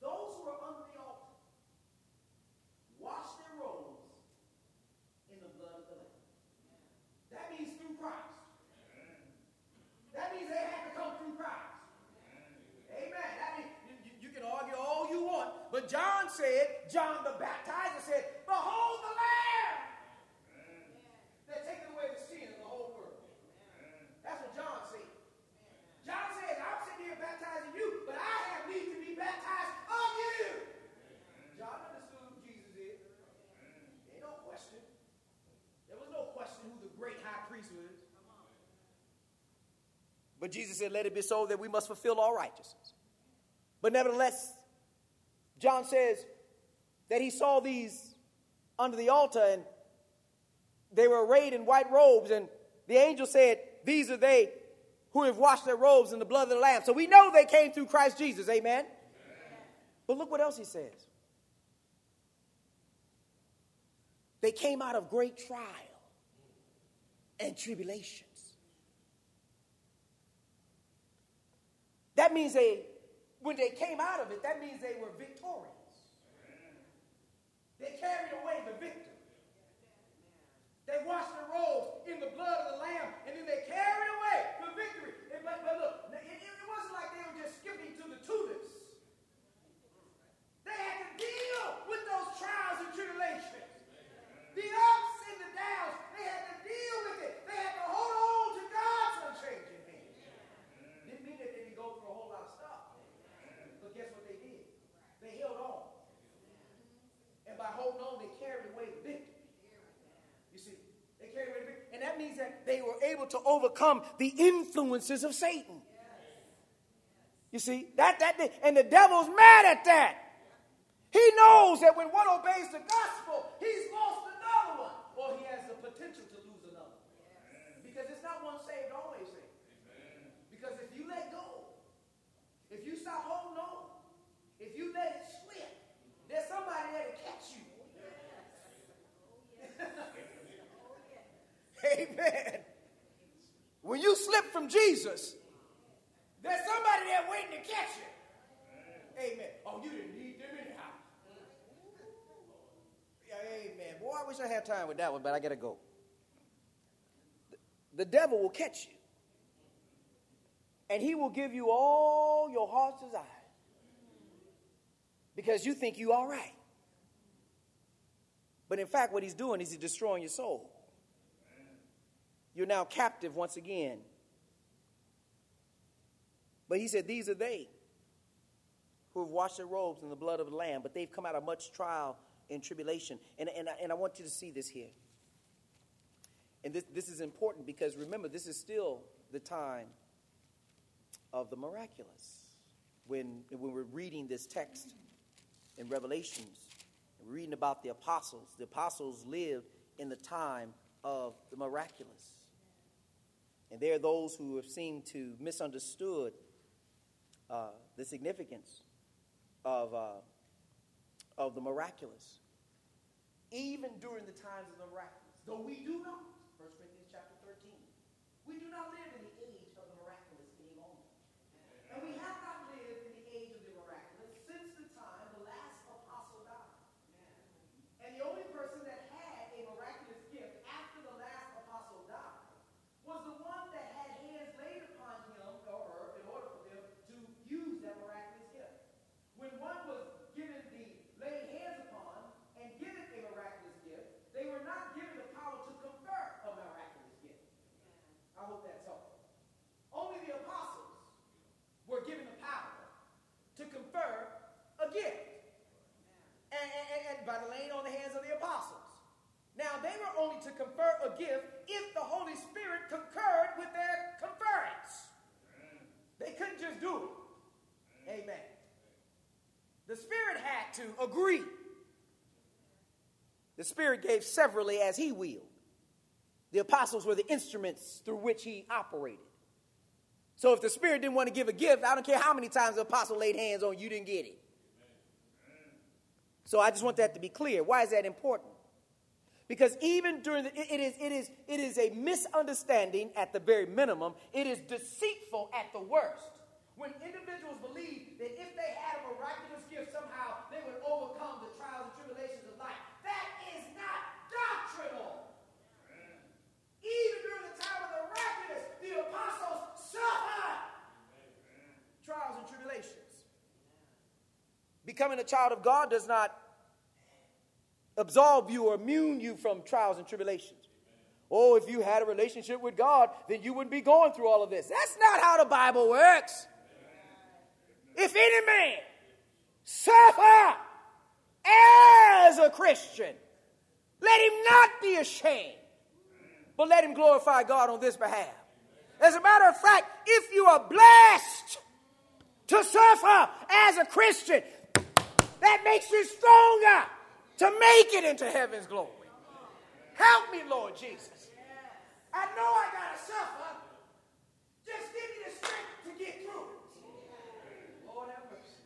Those who are under the altar wash their robes in the blood of the Lamb. That means through Christ. That means they have to come through Christ. Amen. That means you, you can argue all you want, but John said, John the baptizer said, behold the Lamb that taketh away the sin of the whole world. That's what John said. John says, I'm sitting here baptizing you, but I have need to be baptized of you. John understood who Jesus is. They don't question. There was no question who the great high priest was. But Jesus said, let it be so that we must fulfill all righteousness. But nevertheless, John says that he saw these under the altar, and they were arrayed in white robes, and the angel said, these are they who have washed their robes in the blood of the Lamb. So we know they came through Christ Jesus. Amen? Amen. But look what else he says. They came out of great trial and tribulations. That means they, when they came out of it, that means they were victorious. They carried away the victory. They washed their robes in the blood of the Lamb, and then they carried away the victory. And, but, but look, it, it wasn't like they were just skipping to the tulips. They had to deal with those trials and tribulations. The ups and the downs, they had to deal with it. They had to hold on to God's unchanging hand. Didn't mean that they didn't go through a whole lot of stuff. But guess what they did? They held on. And by holding on, they carried away the victory. And that means ways that they were able to overcome the influences of Satan. You see, that that and the devil's mad at that. He knows that when one obeys the gospel, he's lost another one, or he has the potential to lose another. Because it's not once saved, always saved. Because if you let go, if you stop holding on, if you let it slip, there's somebody there to catch you. Amen. When you slip from Jesus, there's somebody there waiting to catch you. Amen. Oh, you didn't need them anyhow. Amen. Boy, I wish I had time with that one, but I got to go. The devil will catch you. And he will give you all your heart's desire. Because you think you all right. But in fact, what he's doing is he's destroying your soul. You're now captive once again. But he said, these are they who have washed their robes in the blood of the Lamb, but they've come out of much trial and tribulation. And, and, and I want you to see this here. And this, this is important because, remember, this is still the time of the miraculous. When, when we're reading this text in Revelations, we're reading about the apostles. The apostles lived in the time of the miraculous. And there are those who have seemed to misunderstood uh, the significance of, uh, of the miraculous, even during the times of the miraculous. Though we do not, First Corinthians chapter thirteen, we do not live in the age of the miraculous any longer. And we have not lived in the age of the miraculous since the time the last apostle died. And the only person that had a miraculous gift after the last apostle died was the one that had hands laid upon him or her in order for them to use that miraculous gift. When one was given the laid hands upon and given a miraculous gift, they were not given the power to confer a miraculous gift. I hope that's helpful. Only the apostles were given the power to confer a gift. And, and, and by the laying on the hands of the apostles. Now, they were only to confer a gift if the Holy Spirit concurred with their conference. They couldn't just do it. Amen. The Spirit had to agree. The Spirit gave severally as he willed. The apostles were the instruments through which he operated. So if the Spirit didn't want to give a gift, I don't care how many times the apostle laid hands on you, you didn't get it. So I just want that to be clear. Why is that important? Because even during the, it is it is it is a misunderstanding at the very minimum. It is deceitful at the worst. When individuals believe that if they had a miraculous gift somehow they would overcome the trials and tribulations of life, that is not doctrinal. Even during the time of the miraculous, the apostles suffered trials and tribulations. Becoming a child of God does not absolve you or immune you from trials and tribulations. Oh, if you had a relationship with God, then you wouldn't be going through all of this. That's not how the Bible works. If any man suffer as a Christian, let him not be ashamed, but let him glorify God on this behalf. As a matter of fact, if you are blessed to suffer as a Christian, that makes you stronger to make it into heaven's glory. Help me, Lord Jesus. I know I gotta suffer. Just give me the strength to get through it. Lord have mercy.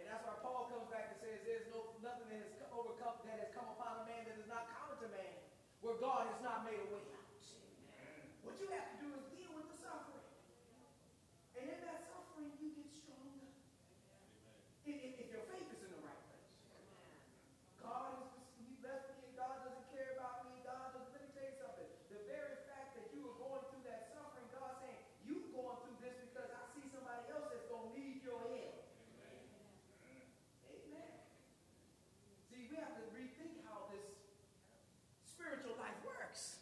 And that's why Paul comes back and says, "There's no nothing that has overcome that has come upon a man that is not common to man, where God has not made a way out." What you have to do is deal with the suffering. And in that suffering, you get stronger. If, if, if your faith is in the right place. God is, he left me, and God doesn't care about me. God doesn't, let me tell you something. The very fact that you were going through that suffering, God's saying, you going through this because I see somebody else that's going to need your help. Amen. Amen. See, we have to rethink how this spiritual life works.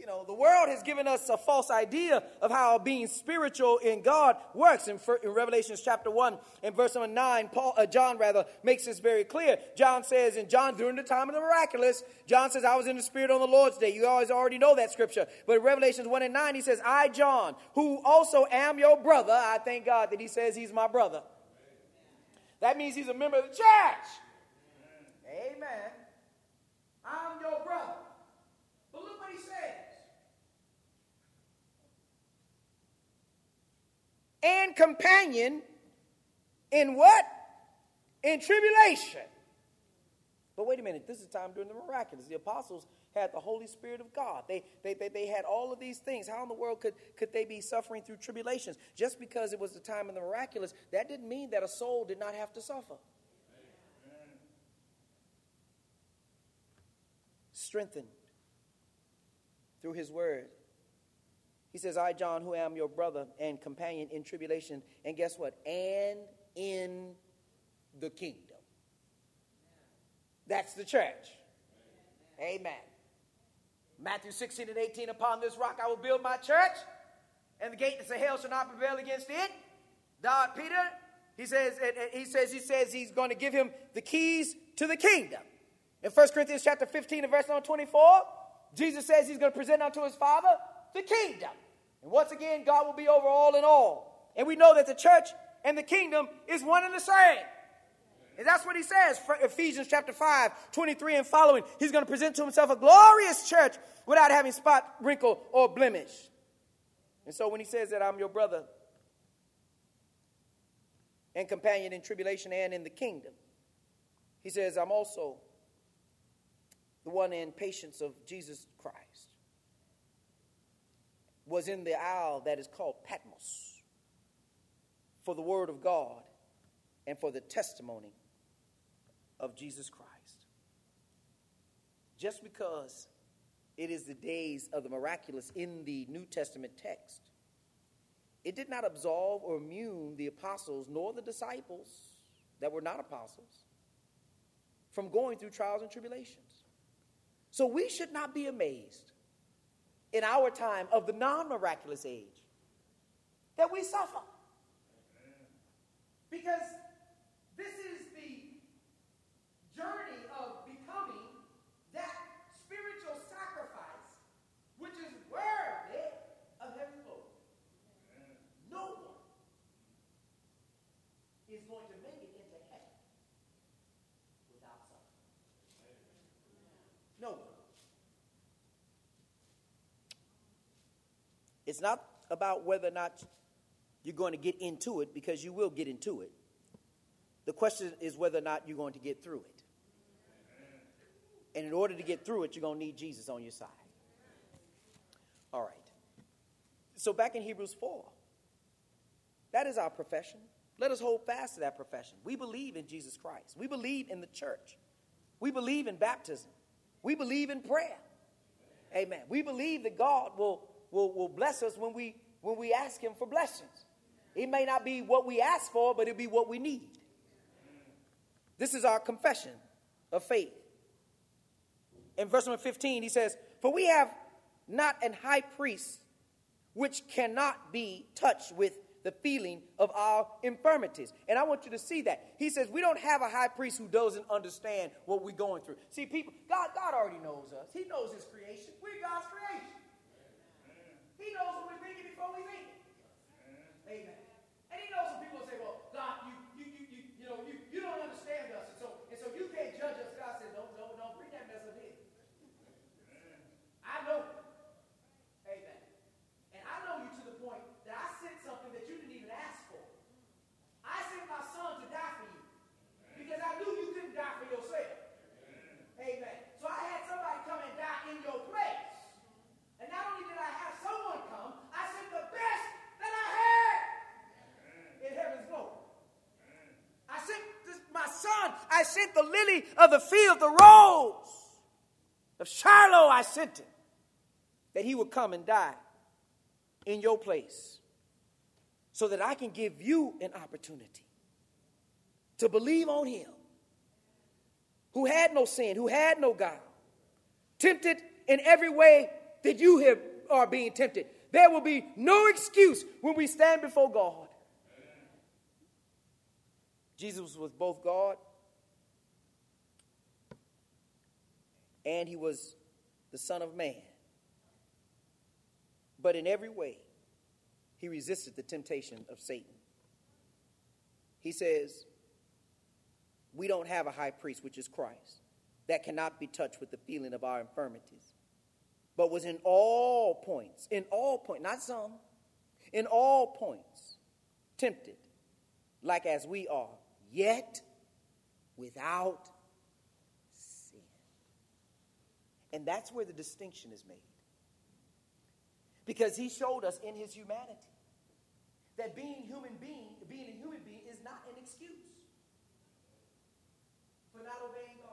You know, know, the world has given us a false idea of how being spiritual in God works. In, in Revelation chapter one and verse number nine, Paul, uh, John rather makes this very clear. John says, and John during the time of the miraculous, John says, I was in the Spirit on the Lord's day. You always already know that scripture. But in Revelation one and nine, he says, I, John, who also am your brother. I thank God that he says he's my brother. That means he's a member of the church. Amen. Amen. I'm your brother. But look what he says. And companion in what? In tribulation. But wait a minute. This is the time during the miraculous. The apostles had the Holy Spirit of God. They, they, they, they had all of these things. How in the world could, could they be suffering through tribulations? Just because it was the time of the miraculous, that didn't mean that a soul did not have to suffer. Strengthened through his word. He says, I, John, who am your brother and companion in tribulation, and guess what? And in the kingdom. That's the church. Amen. Amen. Matthew sixteen and eighteen, upon this rock I will build my church, and the gates of hell shall not prevail against it. Thou, Peter, he says, and, and he says, he says he's going to give him the keys to the kingdom. In First Corinthians chapter fifteen and verse number twenty-four, Jesus says he's going to present unto his Father the kingdom. And once again, God will be over all in all. And we know that the church and the kingdom is one and the same. And that's what he says. Ephesians chapter five, twenty-three and following. He's going to present to himself a glorious church without having spot, wrinkle, or blemish. And so when he says that I'm your brother and companion in tribulation and in the kingdom, he says I'm also the one in patience of Jesus Christ, was in the isle that is called Patmos for the word of God and for the testimony of Jesus Christ. Just because it is the days of the miraculous in the New Testament text, it did not absolve or immune the apostles nor the disciples that were not apostles from going through trials and tribulations. So we should not be amazed in our time of the non-miraculous age that we suffer. Because this is the journey of becoming that spiritual sacrifice which is worthy of heaven's glory. No one is going to make it into heaven without suffering. No one. It's not about whether or not you're going to get into it, because you will get into it. The question is whether or not you're going to get through it. And in order to get through it, you're going to need Jesus on your side. All right. So back in Hebrews four, that is our profession. Let us hold fast to that profession. We believe in Jesus Christ. We believe in the church. We believe in baptism. We believe in prayer. Amen. We believe that God will will, will bless us when we when we ask him for blessings. It may not be what we ask for, but it'll be what we need. This is our confession of faith. In verse number fifteen, he says, for we have not an high priest which cannot be touched with the feeling of our infirmities. And I want you to see that. He says we don't have a high priest who doesn't understand what we're going through. See, people, God, God already knows us. He knows his creation. We're God's creation. He knows what we're thinking before we think it. Amen. And he knows when people say, well, God, you you you you you know you, you don't understand us, and so and so you can't judge us. God said, no, no, no, bring that mess up here. I know. Amen. And I know you to the point that I sent something that you didn't even ask for. I sent my son to die for you. Because I knew you couldn't die for yourself. Amen. So I had somebody come and die in your place. And not only did I have someone come, I sent the best that I had in heaven's glory. I sent this, my son. I sent the lily of the field, the rose of Shiloh. I sent him that he would come and die in your place so that I can give you an opportunity to believe on him who had no sin, who had no guile, tempted in every way that you have, are being tempted. There will be no excuse when we stand before God. Amen. Jesus was both God and he was the Son of Man. But in every way, he resisted the temptation of Satan. He says, we don't have a high priest, which is Christ, that cannot be touched with the feeling of our infirmities, but was in all points, in all points, not some, in all points, tempted, like as we are, yet without sin. And that's where the distinction is made. Because he showed us in his humanity that being human being, being a human being is not an excuse for not obeying God.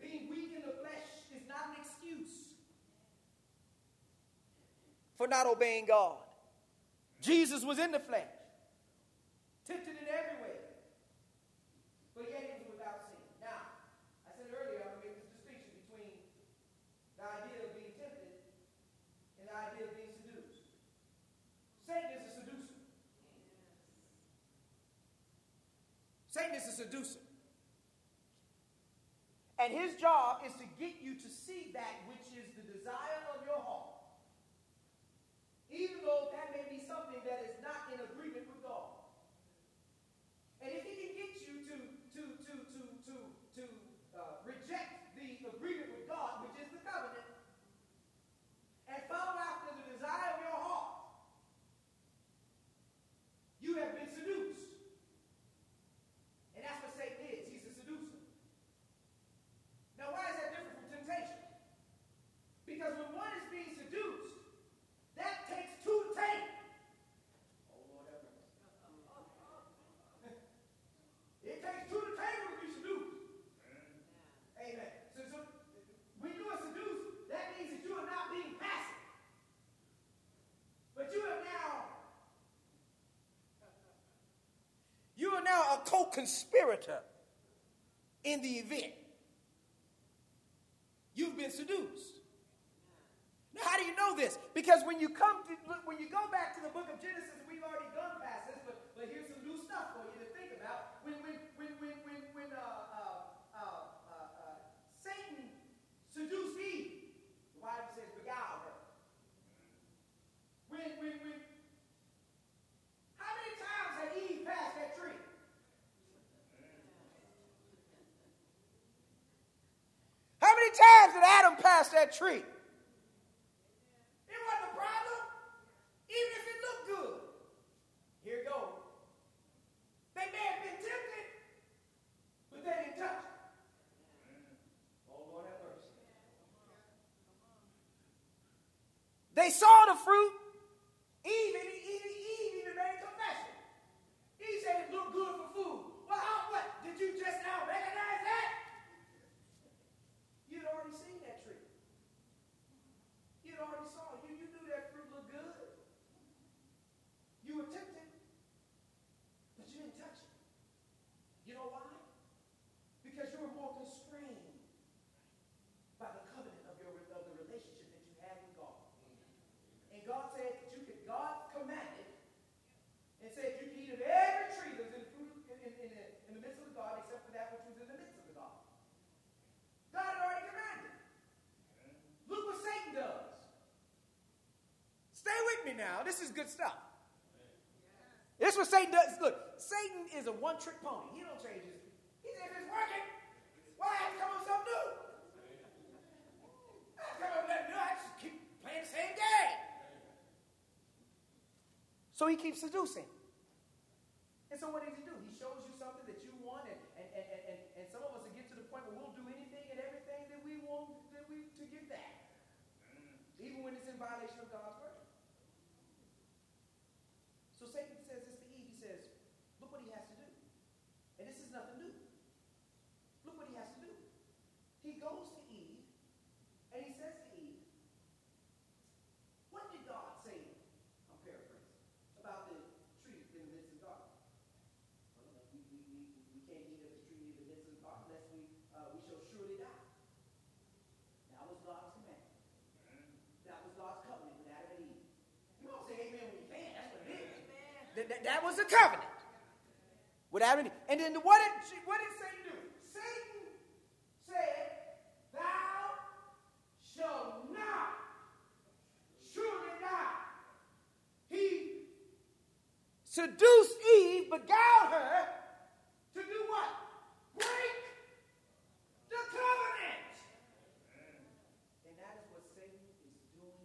Being weak in the flesh is not an excuse for not obeying God. Jesus was in the flesh, tempted in every way, but yet he was without sin. Now, I said earlier, I'm going to make this distinction between the idea of being tempted and the idea of being seduced. Satan is a seducer. Satan is a seducer. And his job is to get you to see that which is the desire of your heart, even though that may be something that is not in agreement with God. And if he can get you to to to to to to uh, reject the agreement with God, which is the covenant, and follow after the desire of your heart, you have been seduced. And that's what Satan is. He's a seducer. Now, why is that different from temptation? Because when one is being seduced, that takes two to tango. Oh, Lord, have mercy. It takes two to tango to be seduced. Amen. So, so when you are seduced, that means that you are not being passive. But you are now, you are now a co-conspirator in the event. You've been seduced. Now, how do you know this? Because when you come to, when you go back to the book of Genesis, we've already gone past this, but, but here's some new stuff for you to think about. When when when when when, when uh, uh, uh, uh, uh, Satan seduced Eve, the Bible says beguiled her. When when when how many times had Eve passed that tree? How many times did Adam pass that tree? It wasn't a problem, even if it looked good. Here it goes. They may have been tempted, but they didn't touch it. Oh, Lord, have mercy. They saw the fruit. Eve, Eve, Eve even made a confession. He said it looked good for food. Well, how, what? Did you just now recognize that? You'd already seen that tree. You'd already saw it. You, you knew that fruit looked good. You were tempted, but you didn't touch it. You know why? Because you were more constrained by the covenant of your of the relationship that you had with God. And God said that you could, God commanded and said you could eat of every tree that's in fruit in, in, in, the, in the midst of the garden except for that which was in the midst of the garden. God had already commanded. Look what Satan does. Stay with me now. This is good stuff. This is what Satan does. Look, Satan is a one-trick pony. He don't change his. He said, if it's working, why have to come up with something new? I come up with nothing new. I just keep playing the same game. So he keeps seducing. And so what does he do? He shows you something that you want, and, and, and, and, and some of us will get to the point where we'll do anything and everything that we want that we, to get that, even when it's in violation of God's word. So Satan says this to Eve. He says, look what he has to do. And this is nothing new. Look what he has to do. He goes to Eve, and he says to Eve, what did God say? I'm paraphrasing. About the tree in the midst of God. Uh, we shall surely die. That was God's command. was the covenant. Without any, and then what did what did Satan do? Satan said, "Thou shalt not, surely not." He seduced Eve, beguiled her to do what? Break the covenant. And that is what Satan is doing today.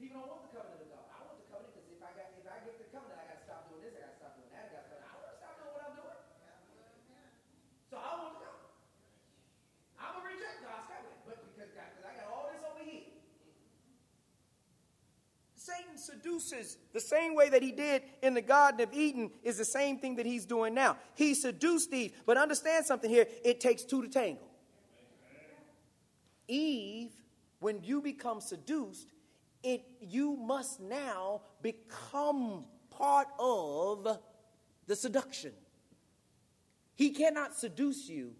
He don't want the covenant of God. I want the covenant because if I got if I get the covenant, I got to stop doing this. I got to stop doing that. I got to stop. I want to stop doing what I'm doing. So I want the covenant. I'm gonna reject God's covenant, but because God, because I got all this over here. Satan seduces the same way that he did in the Garden of Eden is the same thing that he's doing now. He seduced Eve. But understand something here. It takes two to tangle. Eve, when you become seduced, it you must now become part of the seduction. He cannot seduce you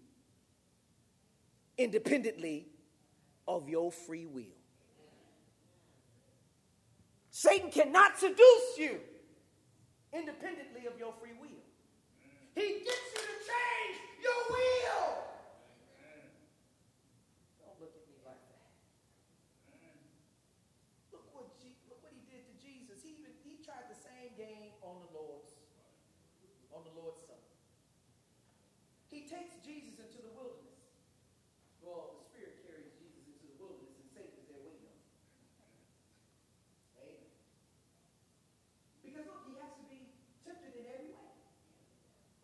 independently of your free will. Satan cannot seduce you independently of your free will. He gets you to change your will. Don't look at me like that. Look what, G- look what he did to Jesus. He even he tried the same game on the Lord's on the Lord's Supper. He takes Jesus into the wilderness. Well, the Spirit carries Jesus into the wilderness, and Satan is there with him. Because look, he has to be tempted in every way,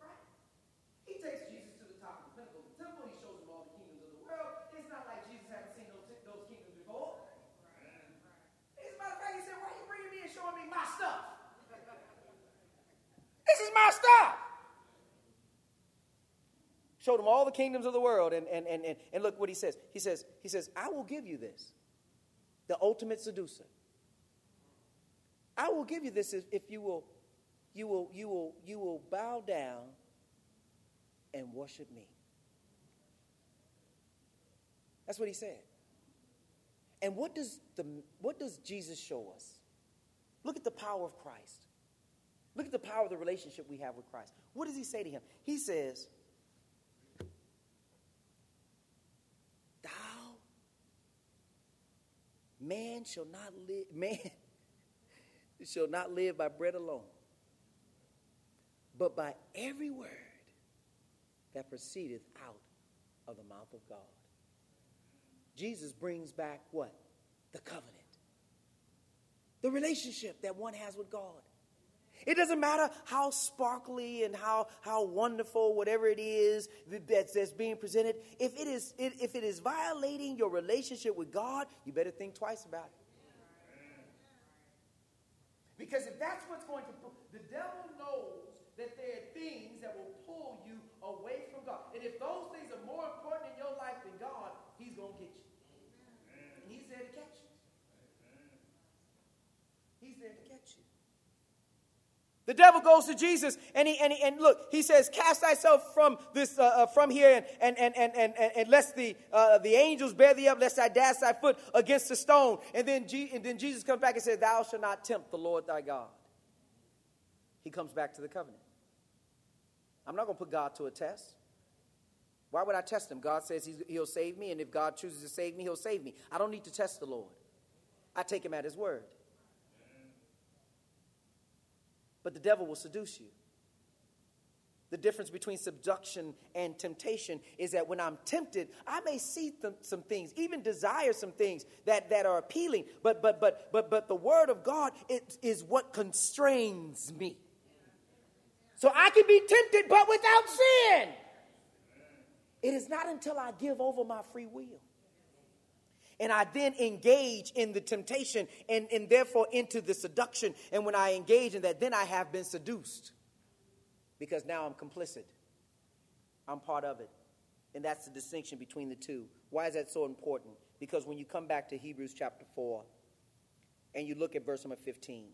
right? He takes Jesus to the top of the pinnacle. The temple, he shows him all the kingdoms of the world. It's not like Jesus hasn't seen those, those kingdoms before. As a matter of fact, he said, "Why are you bringing me and showing me my stuff? This is my stuff." Showed him all the kingdoms of the world, and and and and, and look what he says. He says, he says, "I will give you this." The ultimate seducer. I will give you this if, if you will, you will, you will, you will bow down and worship me. That's what he said. And what does the what does Jesus show us? Look at the power of Christ. Look at the power of the relationship we have with Christ. What does he say to him? He says, "Thou man shall not live man." Shall not live by bread alone, but by every word that proceedeth out of the mouth of God. Jesus brings back what? The covenant. The relationship that one has with God. It doesn't matter how sparkly and how, how wonderful whatever it is that's, that's being presented. If it is it, if it is violating your relationship with God, you better think twice about it. Because if that's what's going to, the devil knows that there are things that will pull you away from God. And if those things are more important in your life than God, he's going to get you. And he's there to catch you. He's there to catch you. The devil goes to Jesus, and he and he, and look, he says, "Cast thyself from this uh, uh, from here, and and and and and, and lest the uh, the angels bear thee up, lest I dash thy foot against the stone." And then G- and then Jesus comes back and says, "Thou shalt not tempt the Lord thy God." He comes back to the covenant. I'm not going to put God to a test. Why would I test him? God says he's, he'll save me, and if God chooses to save me, he'll save me. I don't need to test the Lord. I take him at his word. But the devil will seduce you. The difference between seduction and temptation is that when I'm tempted, I may see th- some things, even desire some things that, that are appealing. But but but but but the word of God is, is what constrains me. So I can be tempted, but without sin. It is not until I give over my free will. And I then engage in the temptation and, and therefore into the seduction. And when I engage in that, then I have been seduced. Because now I'm complicit. I'm part of it. And that's the distinction between the two. Why is that so important? Because when you come back to Hebrews chapter four and you look at verse number fifteen.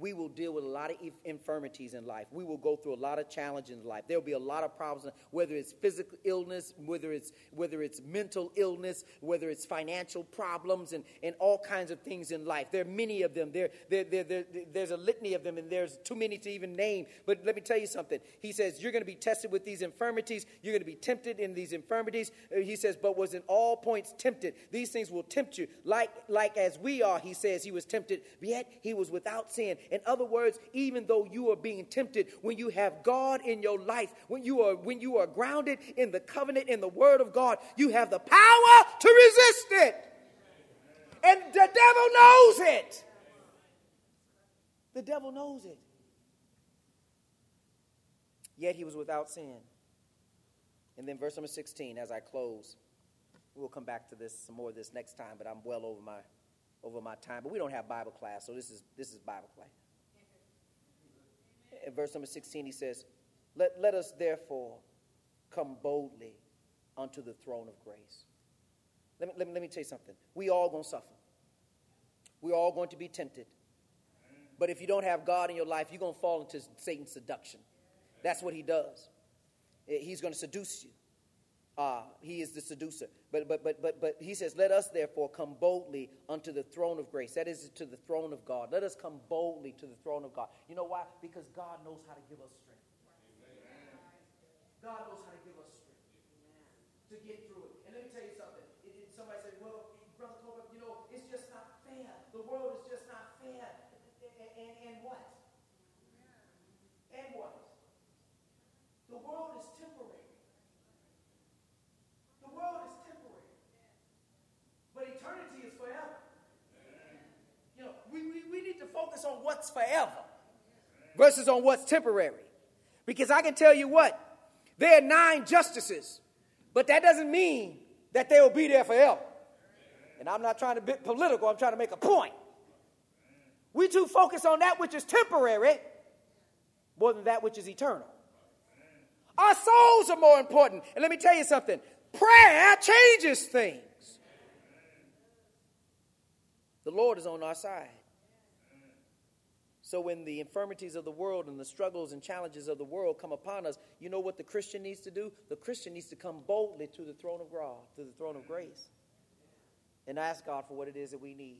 we will deal with a lot of infirmities in life. We will go through a lot of challenges in life. There'll be a lot of problems, whether it's physical illness, whether it's whether it's mental illness, whether it's financial problems, and, and all kinds of things in life. There are many of them. There, there, there, there, there's a litany of them, and there's too many to even name. But let me tell you something. He says, you're going to be tested with these infirmities. You're going to be tempted in these infirmities. He says, but was in all points tempted. These things will tempt you. Like, like as we are, he says, he was tempted, yet he was without sin. In other words, even though you are being tempted, when you have God in your life, when you are when you are grounded in the covenant, in the word of God, you have the power to resist it. And the devil knows it. The devil knows it. Yet he was without sin. And then verse number sixteen, as I close, we'll come back to this some more this next time, but I'm well over my over my time. But we don't have Bible class, so this is this is Bible class. In verse number sixteen, he says, let, let us therefore come boldly unto the throne of grace. Let me, let me, let me tell you something. We all going to suffer. We're all going to be tempted. But if you don't have God in your life, you're going to fall into Satan's seduction. That's what he does. He's going to seduce you. Uh, he is the seducer. But but but but but he says, let us therefore come boldly unto the throne of grace. That is to the throne of God. Let us come boldly to the throne of God. You know why? Because God knows how to give us strength. Amen. God knows how to give us strength. Amen. To get through it. And let me tell you something. It, it, somebody said, well, Brother Corbin, you know, it's just not fair. The world is just not fair. And, and, and what? And what? The world is temporary. Eternity is forever. You know, we, we, we need to focus on what's forever versus on what's temporary. Because I can tell you what, there are nine justices, but that doesn't mean that they will be there forever. And I'm not trying to be political, I'm trying to make a point. We too focus on that which is temporary more than that which is eternal. Our souls are more important. And let me tell you something, prayer changes things. The Lord is on our side. So when the infirmities of the world and the struggles and challenges of the world come upon us, you know what the Christian needs to do? The Christian needs to come boldly to the throne of God, to the throne of grace, and ask God for what it is that we need.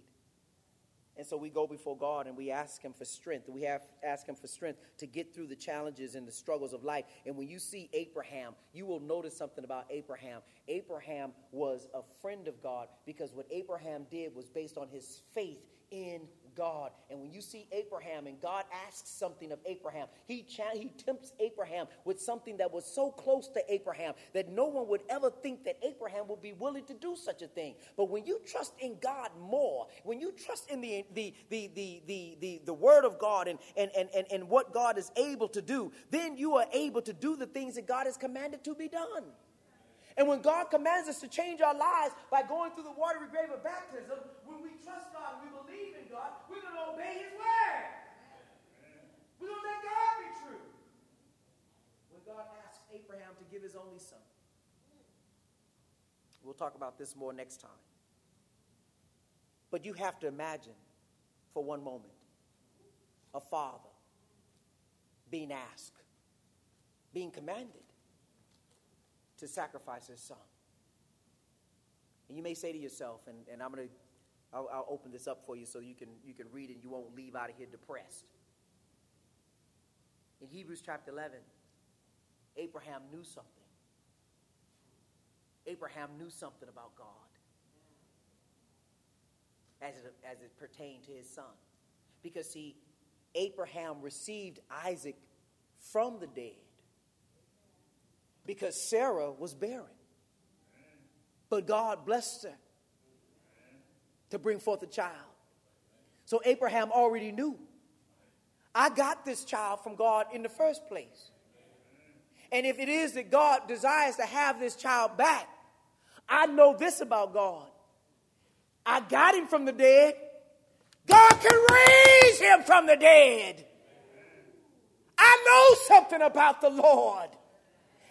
And so we go before God and we ask him for strength. We have ask him for strength to get through the challenges and the struggles of life. And when you see Abraham, you will notice something about Abraham. Abraham was a friend of God because what Abraham did was based on his faith in God. And when you see Abraham and God asks something of Abraham, he, cha- he tempts Abraham with something that was so close to Abraham that no one would ever think that Abraham would be willing to do such a thing. But when you trust in God more, when you trust in the the the the the, the, the word of God and, and, and, and, and what God is able to do, then you are able to do the things that God has commanded to be done. And when God commands us to change our lives by going through the watery grave of baptism, when we trust God, we believe in God, we're going to obey his word. We're going to let God be true. When God asked Abraham to give his only son. We'll talk about this more next time. But you have to imagine for one moment a father being asked, being commanded to sacrifice his son. And you may say to yourself, and, and I'm going to, I'll, I'll open this up for you so you can you can read it and you won't leave out of here depressed. In Hebrews chapter eleven, Abraham knew something. Abraham knew something about God as it, as it pertained to his son. Because, see, Abraham received Isaac from the dead because Sarah was barren. But God blessed her to bring forth a child. So Abraham already knew, I got this child from God in the first place. And if it is that God desires to have this child back, I know this about God. I got him from the dead. God can raise him from the dead. I know something about the Lord.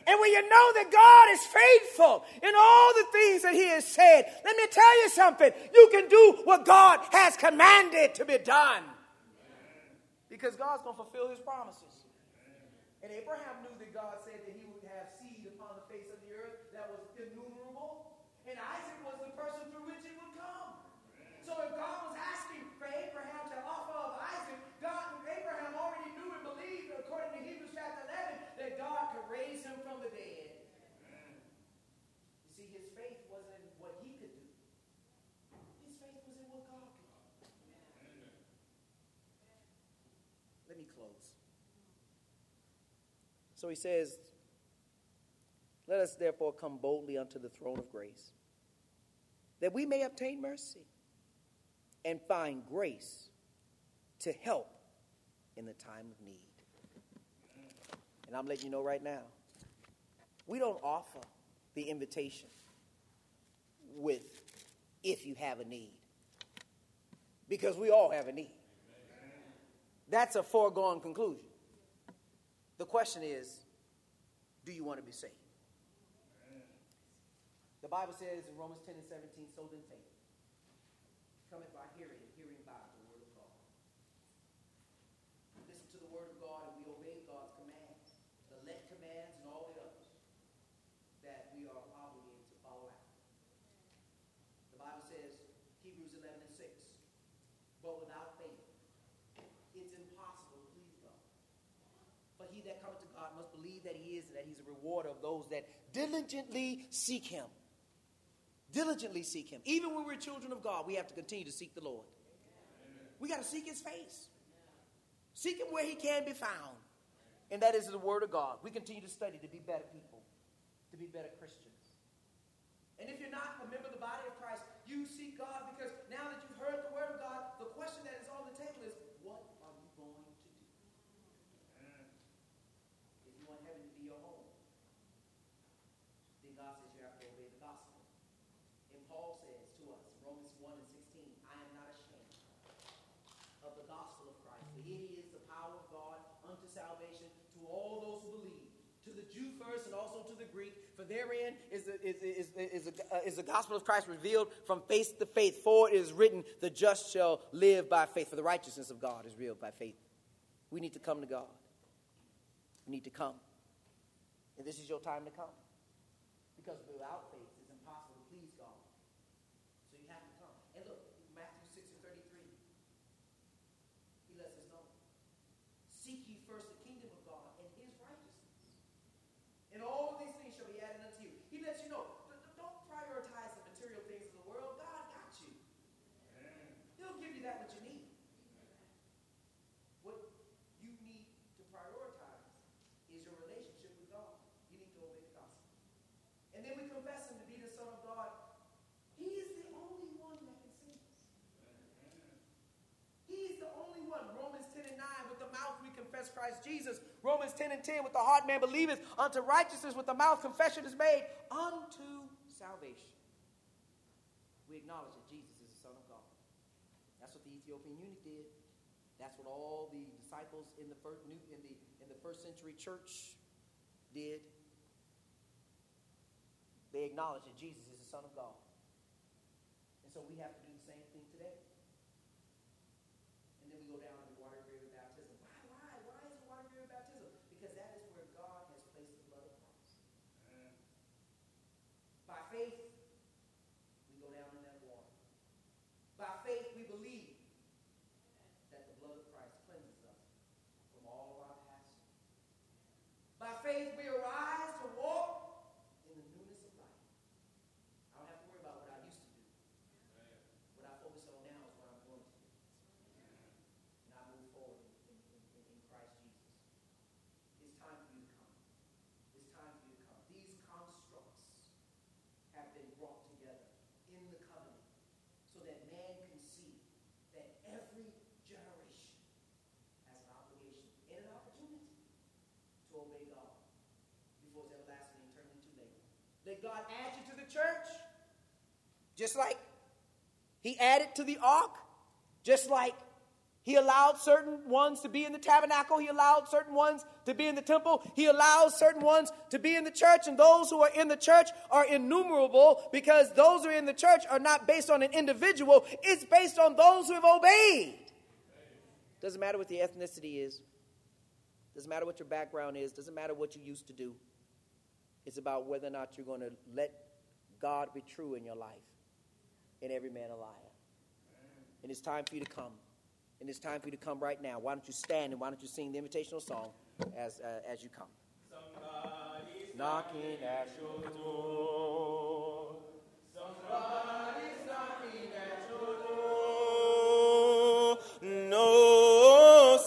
And when you know that God is faithful in all the things that he has said, let me tell you something. You can do what God has commanded to be done. Because God's going to fulfill his promises. And Abraham knew that God said that he would have seed upon the face of the earth that was innumerable. And Isaac was the person through which it would come. So if God was asking for Abraham to offer up Isaac, God, Abraham already knew and believed, according to Hebrews chapter eleven, that God could raise him from the dead. You see, his faith wasn't what he could do. His faith was in what God could do. Let me close. So he says, let us therefore come boldly unto the throne of grace, that we may obtain mercy and find grace to help in the time of need. And I'm letting you know right now, we don't offer the invitation with if you have a need, because we all have a need. That's a foregone conclusion. The question is, do you want to be saved? The Bible says in Romans ten and seventeen, so then faith cometh by hearing, and hearing by the word of God. Listen to the word of God, and we obey God's commands, the let commands and all the others that we are obligated to follow after. The Bible says, Hebrews eleven and six, but without faith, it's impossible to please God. But he that cometh to God must believe that he is, and that he's a rewarder of those that diligently seek him. Diligently seek him. Even when we're children of God, we have to continue to seek the Lord. Amen. We got to seek his face. Seek him where he can be found. And that is the word of God. We continue to study to be better people, to be better Christians. And if you're not a member of the body of Christ, you seek God, because now that you've heard the word of God, the question that is on the table is, what are you going to do? Amen. If you want heaven to be your home, then God says you have to obey the gospel. And Paul says to us, Romans one and sixteen, I am not ashamed of the gospel of Christ, for it is the power of God unto salvation to all those who believe, to the Jew first and also to the Greek. For therein is the, is, is, is, is, the, uh, is the gospel of Christ revealed from faith to faith. For it is written, the just shall live by faith. For the righteousness of God is revealed by faith. We need to come to God. We need to come. And this is your time to come. Because without faith, it's impossible to please God. So you have to come. And look, Matthew six and thirty-three. He lets us know. Seek ye first the kingdom of God and his righteousness, and all these things shall be added unto you. He lets you know, don't prioritize the material things of the world. God got you. He'll give you that what you need. What you need to prioritize is your relationship with God. You need to obey the gospel. And then we confess him to be the Son of God. He is the only one that can save us. He is the only one. Romans ten and nine, with the mouth we confess Christ Jesus. Romans ten and ten, with the heart man believeth unto righteousness, with the mouth confession is made unto salvation. We acknowledge that Jesus is the Son of God. That's what the Ethiopian eunuch did. That's what all the disciples in the first, in the, in the first century church did. They acknowledge that Jesus is the Son of God. And so we have to do the same thing today. And then we go down to the water grave of baptism. Why, why, why is the water grave of baptism? Because that is where God has placed the blood of Christ. Amen. By faith, we go down in that water. By faith, we believe that the blood of Christ cleanses us from all of our past. By faith, we arise to walk in the newness of life. I don't have to worry about what I used to do. What I focus on now is what I'm going to do. And I move forward in, in, in Christ Jesus. It's time for you to come. It's time for you to come. These constructs have been brought together in the covenant so that man can see that every generation has an obligation and an opportunity to obey God. Before it's everlasting and eternally too late. Let God add you to the church, just like he added to the ark, just like he allowed certain ones to be in the tabernacle, he allowed certain ones to be in the temple, he allows certain ones to be in the church, and those who are in the church are innumerable, because those who are in the church are not based on an individual, it's based on those who have obeyed. Doesn't matter what the ethnicity is. Doesn't matter what your background is. Doesn't matter what you used to do. It's about whether or not you're going to let God be true in your life and every man a liar. And it's time for you to come. And it's time for you to come right now. Why don't you stand and why don't you sing the invitational song as uh, as you come. Somebody's knocking at your door. Somebody's knocking at your door. No,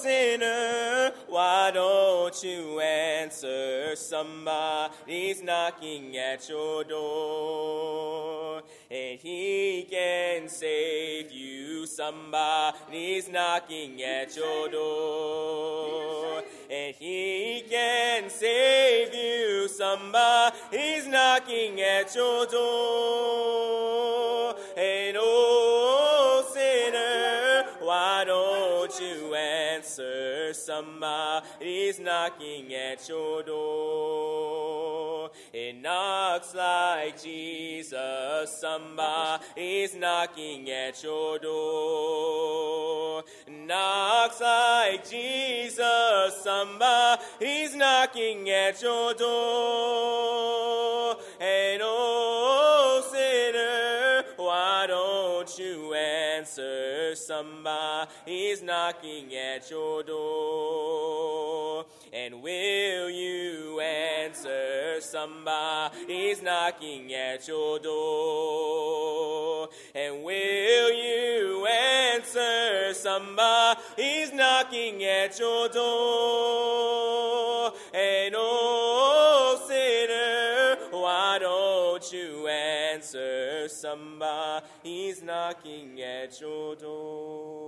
sinner, why don't you answer? Somebody's knocking at your door. And he can save you. Somebody's knocking at your door. And he can save you. Somebody's knocking at your door. And oh, sinner, why don't you answer? Somebody's knocking at your door. It knocks like Jesus. Somebody's knocking at your door. Knocks like Jesus. Somebody's knocking at your door. And oh, sinner, why don't you answer? Somebody's knocking at your door. And will you answer? Somebody's knocking at your door. And will you answer? Somebody's knocking at your door. And oh, sinner, why don't you answer? Somebody's knocking at your door.